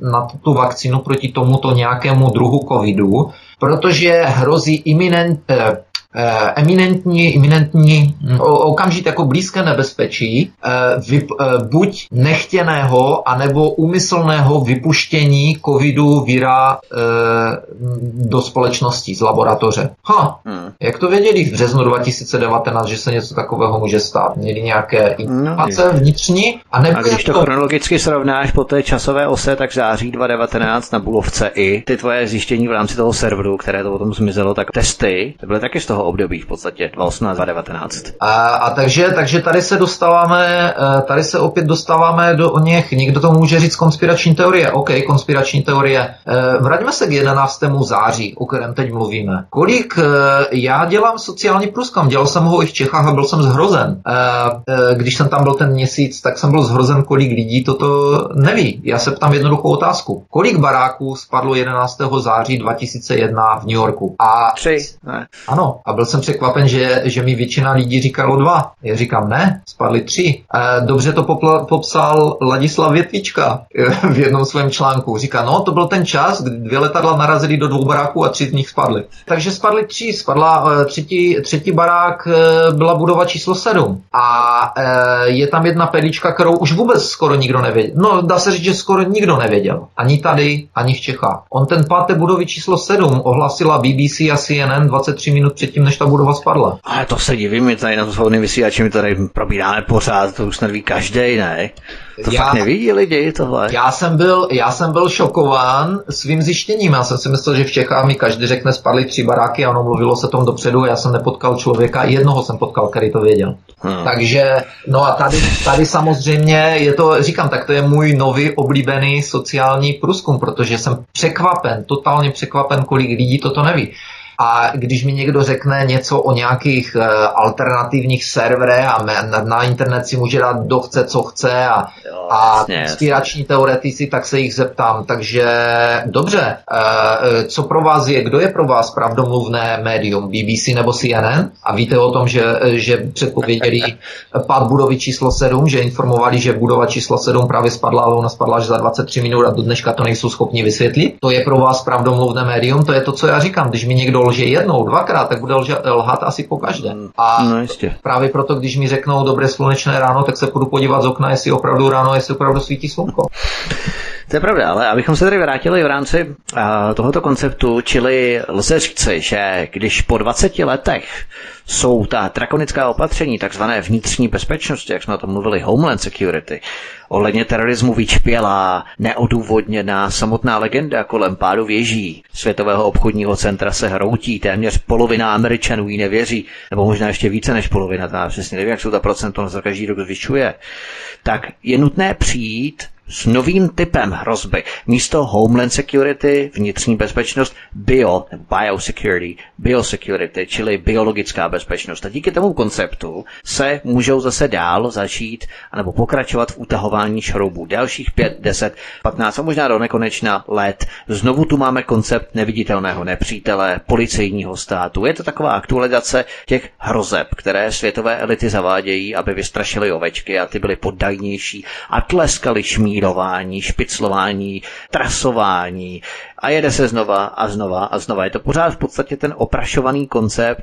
na tu vakcínu proti tomuto nějakému druhu covidu, protože hrozí eminentní okamžit jako blízké nebezpečí buď nechtěného anebo úmyslného vypuštění covidu vira do společnosti z laboratoře. Jak to věděli v březnu 2019, že se něco takového může stát? Měli nějaké informace vnitřní? A když to chronologicky srovnáš po té časové ose, tak v září 2019 na Bulovce i ty tvoje zjištění v rámci toho serveru, které to potom zmizelo, tak testy byly taky z toho období v podstatě 2018 a 2019. Takže tady se opět dostáváme do něch, někdo to může říct konspirační teorie. OK, konspirační teorie. Vraťme se k 11. září, o kterém teď mluvíme. Kolik já dělám sociální průzkum, dělal jsem ho i v Čechách a byl jsem zhrozen. Když jsem tam byl ten měsíc, tak jsem byl zhrozen, kolik lidí toto neví. Já se ptám jednoduchou otázku. Kolik baráků spadlo 11. září 2001 v New Yorku? 3. Ano, a byl jsem překvapen, že mi většina lidí říkalo 2. Já říkám ne, spadly 3. Dobře to popsal Ladislav Větvička v jednom svém článku. Říká, to byl ten čas, kdy 2 letadla narazily do 2 baráků a 3 z nich spadly. Takže spadly 3, spadla třetí barák, byla budova číslo 7. A je tam jedna perlička, kterou už vůbec skoro nikdo nevěděl. Dá se říct, že skoro nikdo nevěděl. Ani tady, ani v Čechách. On ten páté budovy číslo 7 ohlásila BBC a CNN 23 minut předtím, než ta budova spadla. Ale to se divím, my tady na to svobodným vysílači, my tady probíráme pořád, to už snad ví každej, ne? To fakt nevidí lidi tohle. Já jsem byl šokován svým zjištěním. Já jsem si myslel, že v Čechách mi každý řekne spadly 3 baráky a ono mluvilo se tom dopředu a já jsem nepotkal člověka, jednoho jsem potkal, který to věděl. Takže, a tady samozřejmě je to, říkám, tak to je můj nový oblíbený sociální průzkum, protože jsem překvapen, totálně překvapen, kolik lidí toto neví. a když mi někdo řekne něco o nějakých alternativních serverech a na internet si může dát kdo chce, co chce a konspirační teoretici, tak se jich zeptám. Takže dobře, co pro vás je, kdo je pro vás pravdomluvné médium, BBC nebo CNN? A víte o tom, že předpověděli pád budovy číslo 7, že informovali, že budova číslo 7 právě spadla, ale ona spadla až za 23 minut a do dneška to nejsou schopni vysvětlit. To je pro vás pravdomluvné médium, to je to, co já říkám. Když mi někdo lže jednou, dvakrát, tak bude lhat asi pokaždé. A no, právě proto, když mi řeknou dobré slunečné ráno, tak se půjdu podívat z okna, jestli opravdu ráno, jestli opravdu svítí slunko. To je pravda, ale abychom se tady vrátili v rámci tohoto konceptu, čili lze říci, že když po 20 letech jsou ta drakonická opatření, takzvané vnitřní bezpečnosti, jak jsme o tom mluvili, Homeland Security, ohledně terorismu vyčpělá, neodůvodněná samotná legenda kolem pádu věží Světového obchodního centra se hroutí, téměř polovina Američanů jí nevěří, nebo možná ještě více než polovina, já přesně nevím, jak se ta procentovnost za každý rok zvyšuje, tak je nutné přijít s novým typem hrozby. Místo Homeland Security, vnitřní bezpečnost, Biosecurity, čili biologická bezpečnost. A díky tomu konceptu se můžou zase dál začít anebo pokračovat v utahování šroubů. Dalších 5, 10, 15 a možná do nekonečna let. Znovu tu máme koncept neviditelného nepřítele, policejního státu. Je to taková aktualizace těch hrozeb, které světové elity zavádějí, aby vystrašily ovečky a ty byly poddajnější a tleskali šmír špiclování, trasování a jede se znova a znova a znova. Je to pořád v podstatě ten oprašovaný koncept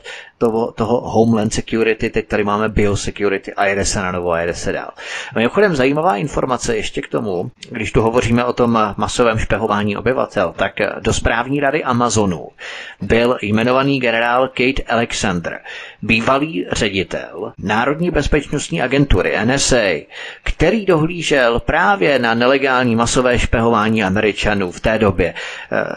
toho Homeland Security, teď tady máme Biosecurity a jede se na novo a jede se dál. Mimochodem zajímavá informace ještě k tomu, když tu hovoříme o tom masovém špehování obyvatel, tak do správní rady Amazonu byl jmenovaný generál Kate Alexander, bývalý ředitel Národní bezpečnostní agentury NSA, který dohlížel právě na nelegální masové špehování Američanů v té době.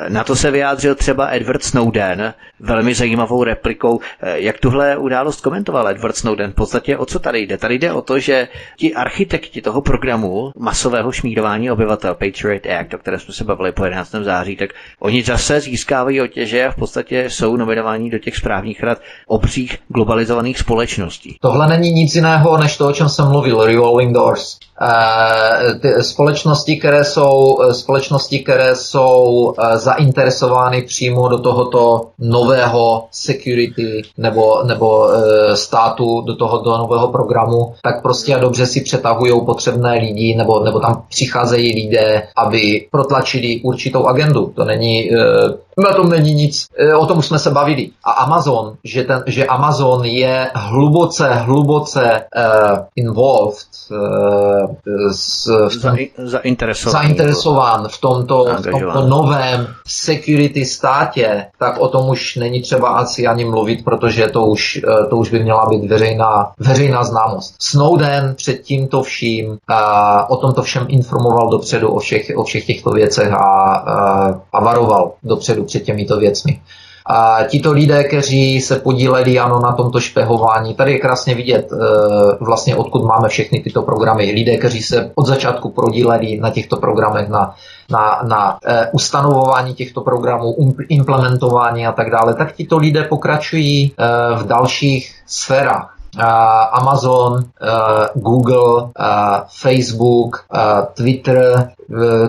Na to se vyjádřil třeba Edward Snowden velmi zajímavou replikou. Jak tuhle událost komentoval Edward Snowden? V podstatě o co tady jde? Tady jde o to, že ti architekti toho programu masového šmírování obyvatel Patriot Act, o které jsme se bavili po 11. září, tak oni zase získávají otěže a v podstatě jsou nominováni do těch správních rad obřích globalizovaných společností. Tohle není nic jiného, než to, o čem jsem mluvil, revolving doors. Ty společnosti, které jsou zainteresovány přímo do tohoto nového security nebo státu, do tohoto nového programu, tak prostě a dobře si přetahují potřebné lidi nebo tam přicházejí lidé, aby protlačili určitou agendu. To není... Na tom není nic, o tom už jsme se bavili. A Amazon, že Amazon je hluboce involved, zainteresován v tomto novém security státě, tak o tom už není třeba ani mluvit, protože to už by měla být veřejná známost. Snowden před tímto vším, o tomto všem informoval dopředu o všech těchto věcech a varoval dopředu před těmito věcmi. A tito lidé, kteří se podíleli na tomto špehování, tady je krásně vidět vlastně odkud máme všechny tyto programy. Lidé, kteří se od začátku podíleli na těchto programech, na ustanovování těchto programů, implementování a tak dále, tak tito lidé pokračují v dalších sférách. Amazon, Google, Facebook, Twitter.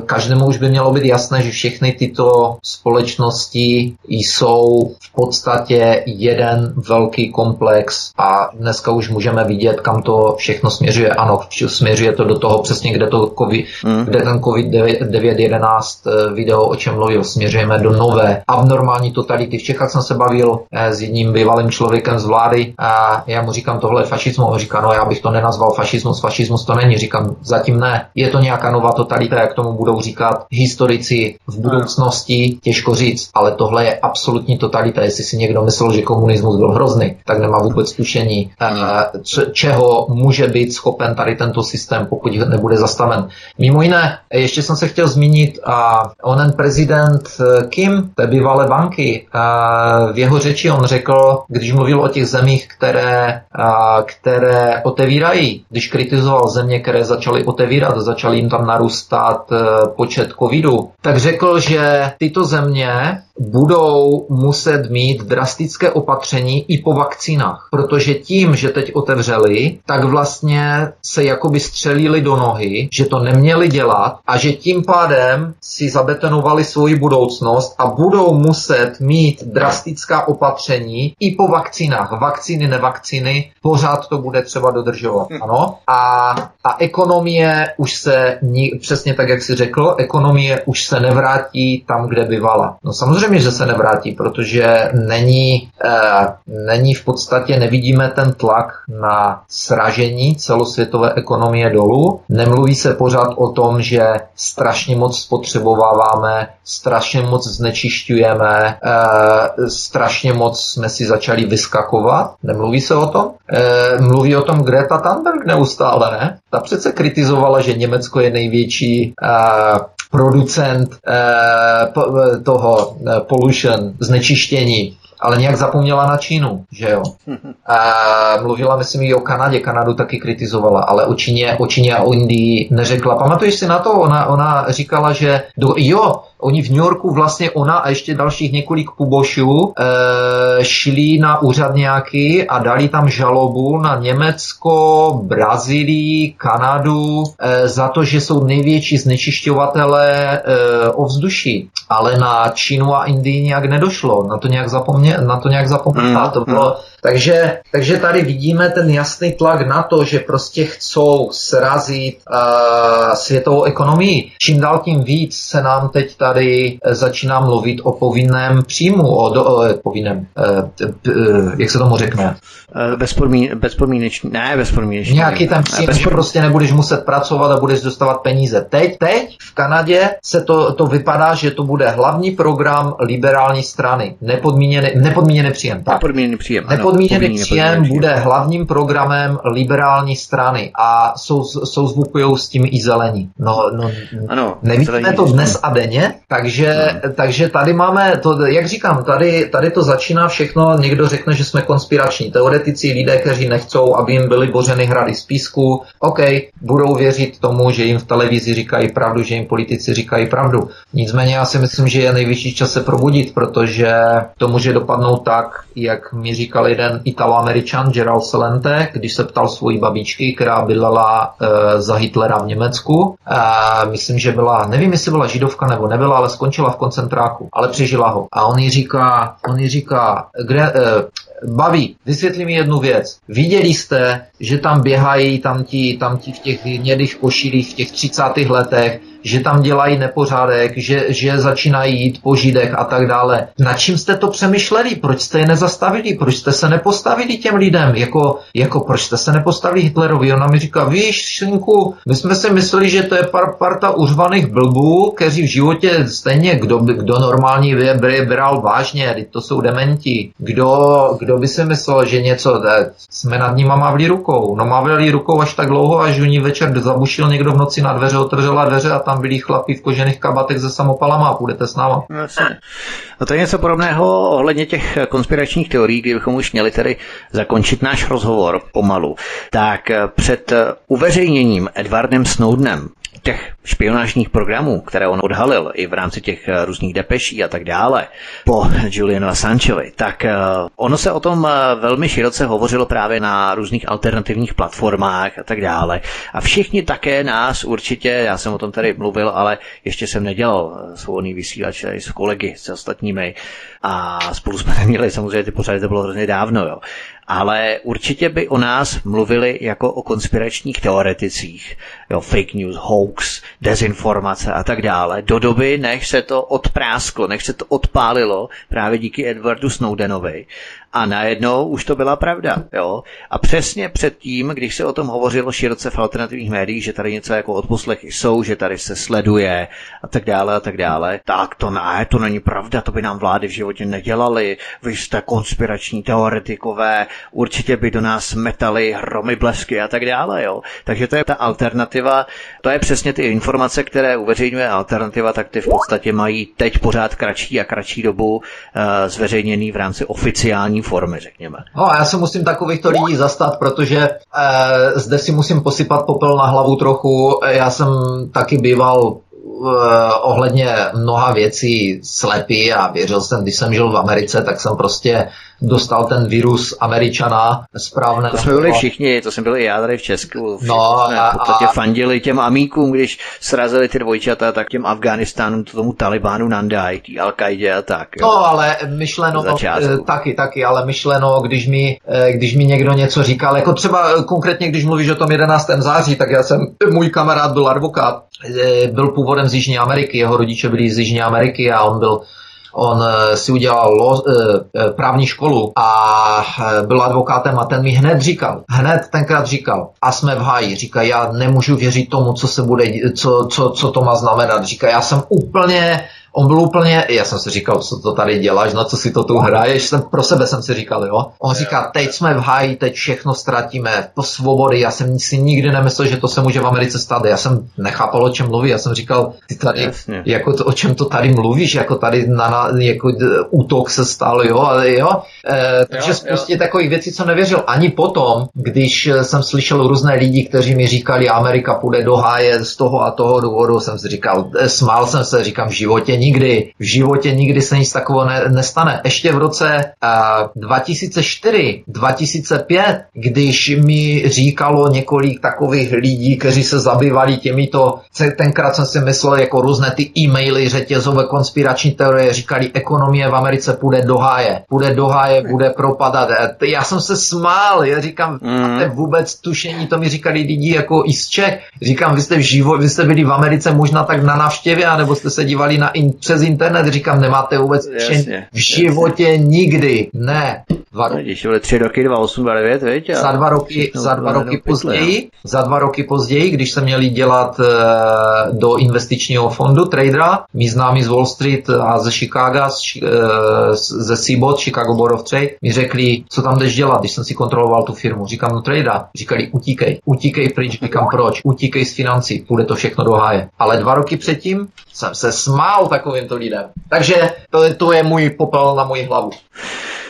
Každému už by mělo být jasné, že všechny tyto společnosti jsou v podstatě jeden velký komplex a dneska už můžeme vidět, kam to všechno směřuje. Ano, směřuje to do toho přesně, kde ten COVID-19 video, o čem mluvil, směřujeme do nové abnormální totality. V Čechách jsem se bavil s jedním bývalým člověkem z vlády a já mu říkám, tohle je fašismus. On říká, no já bych to nenazval fašismus to není. Říkám, zatím ne. Je to nějaká nová totalita, jak tomu budou říkat historici v budoucnosti, těžko říct, ale tohle je absolutní totalita. Jestli si někdo myslel, že komunismus byl hrozný, tak nemá vůbec tušení, čeho může být schopen tady tento systém, pokud nebude zastaven. Mimo jiné, ještě jsem se chtěl zmínit, onen prezident Kim, té bývalé banky, v jeho řeči on řekl, když mluvil o těch zemích, které otevírají, když kritizoval země, které začaly otevírat, začaly jim tam narůstat počet covidu, tak řekl, že tyto země budou muset mít drastické opatření i po vakcínách, protože tím, že teď otevřeli, tak vlastně se jakoby střelili do nohy, že to neměli dělat a že tím pádem si zabetonovali svoji budoucnost a budou muset mít drastická opatření i po vakcínách. Vakcíny, nevakcíny, pořád to bude třeba dodržovat. Ano? A ekonomie už se, přesně tak, jak jsi řekl, ekonomie už se nevrátí tam, kde bývala. No samozřejmě, že se nevrátí, protože není v podstatě, nevidíme ten tlak na sražení celosvětové ekonomie dolů. Nemluví se pořád o tom, že strašně moc spotřebováváme, strašně moc znečišťujeme, strašně moc jsme si začali vyskakovat. Nemluví se o tom. Mluví o tom Greta Thunberg neustále, ne? Ta přece kritizovala, že Německo je největší producent toho pollution, znečištění, ale nějak zapomněla na Čínu, že jo. Mluvila, myslím, i o Kanadě, Kanadu taky kritizovala, ale o Číně a o Indii neřekla. Pamatuješ si na to? Ona říkala, že oni v New Yorku vlastně, ona a ještě dalších několik pubošů šli na úřad nějaký a dali tam žalobu na Německo, Brazílii, Kanadu za to, že jsou největší znečišťovatelé ovzduší. Ale na Čínu a Indii nějak nedošlo. Na to nějak zapomněla. To bylo... Takže tady vidíme ten jasný tlak na to, že prostě chcou srazit světovou ekonomii. Čím dál tím víc se nám teď tady začíná mluvit o povinném příjmu, jak se tomu řekne? Bezpodmínečný. Nějaký ten příjem, že prostě nebudeš muset pracovat a budeš dostávat peníze. Teď v Kanadě se to vypadá, že to bude hlavní program liberální strany. Nepodmíněný příjem. Tak. Nepodmíněný příjem bude hlavním programem liberální strany a souzvukují s tím i zelení. No, nevidíme to dnes a denně, takže tady máme, to, jak říkám, tady to začíná všechno, někdo řekne, že jsme konspirační teoretici, lidé, kteří nechcou, aby jim byly bořeny hrady z písku, OK, budou věřit tomu, že jim v televizi říkají pravdu, že jim politici říkají pravdu. Nicméně já si myslím, že je nejvyšší čas se probudit, protože to může dopadnout tak, jak mi říkal jeden Italoameričan, Jaroslav Flegr, když se ptal svojí babičky, která bydlela za Hitlera v Německu. Myslím, že byla, nevím, jestli byla židovka nebo nebyla, ale skončila v koncentráku, ale přežila ho. A on jí říká, babi, vysvětli mi jednu věc. Viděli jste, že tam běhají tamti v těch hnědých košilích v těch 30. letech, že tam dělají nepořádek, že začínají jít po židech a tak dále. Nad čím jste to přemýšleli? Proč jste je nezastavili? Proč jste se nepostavili těm lidem? Jako proč jste se nepostavili Hitlerovi? Ona mi říká, víš, synku, my jsme si mysleli, že to je parta uřvaných blbů, kteří v životě stejně, kdo normální bral vážně, teď to jsou dementi. Kdo by si myslel, že něco, jsme nad nima mávli rukou. No mávli rukou až tak dlouho, až u ní večer zabušil někdo v noci na dveře, otevřela dveře a tam byli chlapí v kožených kabatech se samopalama a půjdete s náma. No to je něco podobného ohledně těch konspiračních teorií, kdybychom už měli tedy zakončit náš rozhovor pomalu. Tak před uveřejněním Edwardem Snowdenem těch špionážních programů, které on odhalil i v rámci těch různých depeší a tak dále, po Julianu Assangeovi, tak ono se o tom velmi široce hovořilo právě na různých alternativních platformách a tak dále. A všichni také nás určitě, já jsem o tom tady mluvil, ale ještě jsem nedělal svobodný vysílač s kolegy, s ostatními a spolu jsme neměli samozřejmě ty pořady, to bylo hrozně dávno, jo. Ale určitě by o nás mluvili jako o konspiračních teoreticích, jo, fake news, hoax, dezinformace a tak dále, do doby, než se to odprásklo, než se to odpálilo právě díky Edwardu Snowdenovi. A najednou už to byla pravda, jo. A přesně předtím, když se o tom hovořilo široce v alternativních médiích, že tady něco jako odposlechy jsou, že tady se sleduje a tak dále, tak to ne, to není pravda, to by nám vlády v životě nedělaly, vy jste konspirační teoretikové, určitě by do nás metali hromy, blesky a tak dále, jo. Takže to je ta alternativa, to je přesně ty informace, které uveřejňuje alternativa, tak ty v podstatě mají teď pořád kratší a kratší dobu zveřejněný v rámci oficiální formy, řekněme. No a já se musím takovýchto lidí zastat, protože zde si musím posypat popel na hlavu trochu. Já jsem taky býval ohledně mnoha věcí slepý a věřil jsem, když jsem žil v Americe, tak jsem prostě dostal ten virus Američana správně. To jsme byli všichni, to jsem byl i já tady v Česku. No, jsme v podstatě fandili těm amíkům, když srazili ty dvojčata, tak těm Afghánistánům, tomu Talibánu nandají, tý Al-Kaidě a tak. Jo. No, ale myšleno, taky, ale myšleno, když mi někdo něco říkal, jako třeba konkrétně, když mluvíš o tom 11. září, tak já jsem, můj kamarád byl advokát, byl původem z Jižní Ameriky, jeho rodiče byli z Jižní Ameriky a on si udělal právní školu a byl advokátem a ten mi hned tenkrát říkal, a jsme v háji, říká, já nemůžu věřit tomu, co se bude, co to má znamenat, říká, já jsem si říkal, co to tady děláš, na co si to tu hraješ, pro sebe jsem si říkal, jo. On říká, teď jsme v háji, teď všechno ztratíme, to svobody, já jsem si nikdy nemyslel, že to se může v Americe stát, já jsem nechápal, o čem mluví, já jsem říkal, ty tady, jasně, jako to, o čem to tady mluvíš, jako tady jako útok se stal, jo, ale jo. Takže spustě takových věcí, co nevěřil. Ani potom, když jsem slyšel různé lidi, kteří mi říkali, Amerika půjde do háje z toho a toho důvodu, jsem si říkal, smál jsem se, říkám, v životě nikdy se nic takového nestane. Ještě v roce 2004, 2005, když mi říkalo několik takových lidí, kteří se zabývali těmito, tenkrát jsem si myslel, jako různé ty e-maily, řetězové konspirační teorie, říkali, ekonomie v Americe půjde do háje, bude propadat. Já jsem se smál, já říkám, máte vůbec tušení, to mi říkali lidi jako i z Čech. Říkám, vy jste byli v Americe možná tak na návštěvě, anebo jste se dívali přes internet, říkám, nemáte vůbec v životě nikdy. Ne. 3 roky, 2008, 2009, viď? Za dva roky později, když se měli dělat do investičního fondu tradera, mý známí z Wall Street a ze Chicaga, ze CBOT, Chicago Board of Trade, mi řekli, co tam jdeš dělat, když jsem si kontroloval tu firmu. Říkám, no tradera. Říkali, utíkej pryč, říkám, proč? Utíkej z financí, půjde to všechno do háje. Ale 2 roky předtím jsem se smál takovýmto lidem. Takže to je můj popel na moji hlavu.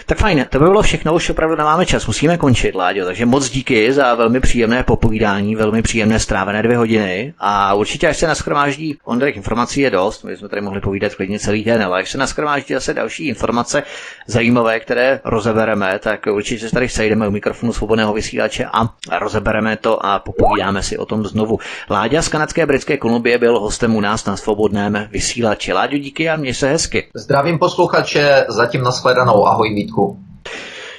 Tak fajn, to by bylo všechno, už opravdu nemáme čas, musíme končit, Láďo, takže moc díky za velmi příjemné popovídání, velmi příjemné strávené 2 hodiny a určitě, až se nashromáždí, Ondrek, informací je dost, my jsme tady mohli povídat klidně celý den, ale až se nashromáždí zase další informace zajímavé, které rozebereme, tak určitě se tady sejdeme u mikrofonu Svobodného vysílače a rozebereme to a popovídáme si o tom znovu. Láďa z kanadské Britské Kolumbie byl hostem u nás na Svobodném vysílači. Láďo, díky a měj se hezky. Zdravím posluchače, zatím nashledanou, ahoj Vítku.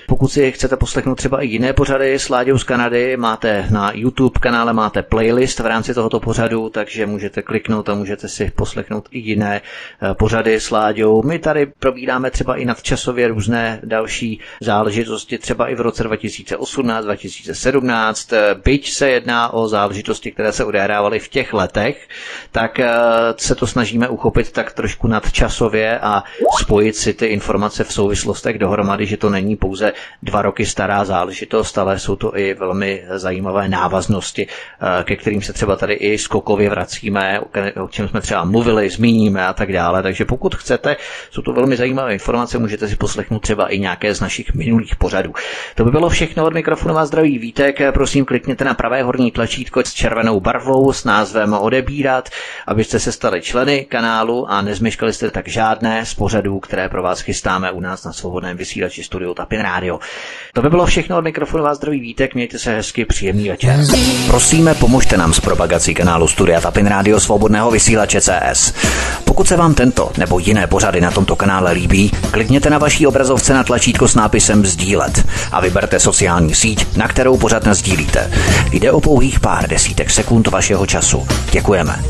Pokud si chcete poslechnout třeba i jiné pořady s Láďou z Kanady, máte na YouTube kanále, máte playlist v rámci tohoto pořadu, takže můžete kliknout a můžete si poslechnout i jiné pořady s Láďou. My tady probíráme třeba i nadčasově různé další záležitosti, třeba i v roce 2018, 2017, byť se jedná o záležitosti, které se odehrávaly v těch letech, tak se to snažíme uchopit tak trošku nadčasově a spojit si ty informace v souvislostech dohromady, že to není pouze 2 roky stará záležitost, ale jsou to i velmi zajímavé návaznosti, ke kterým se třeba tady i skokově vracíme, o čem jsme třeba mluvili, zmíníme a tak dále. Takže pokud chcete, jsou to velmi zajímavé informace, můžete si poslechnout třeba i nějaké z našich minulých pořadů. To by bylo všechno, od mikrofonu vás zdraví Vítek, prosím klikněte na pravé horní tlačítko s červenou barvou s názvem odebírat, abyste se stali členy kanálu a nezmeškali jste tak žádné z pořadů, které pro vás chystáme u nás na Svobodném vysílači Studiu Tapin Rádio. To by bylo všechno, od mikrofonu vás zdraví Vítek, mějte se hezky, příjemný večer. Prosíme, pomožte nám s propagací kanálu Studia Tapin Rádio Svobodného vysílače CS. Pokud se vám tento nebo jiné pořady na tomto kanále líbí, klikněte na vaší obrazovce na tlačítko s nápisem sdílet a vyberte sociální síť, na kterou pořad nasdílíte. Jde o pouhých pár desítek sekund vašeho času. Děkujeme.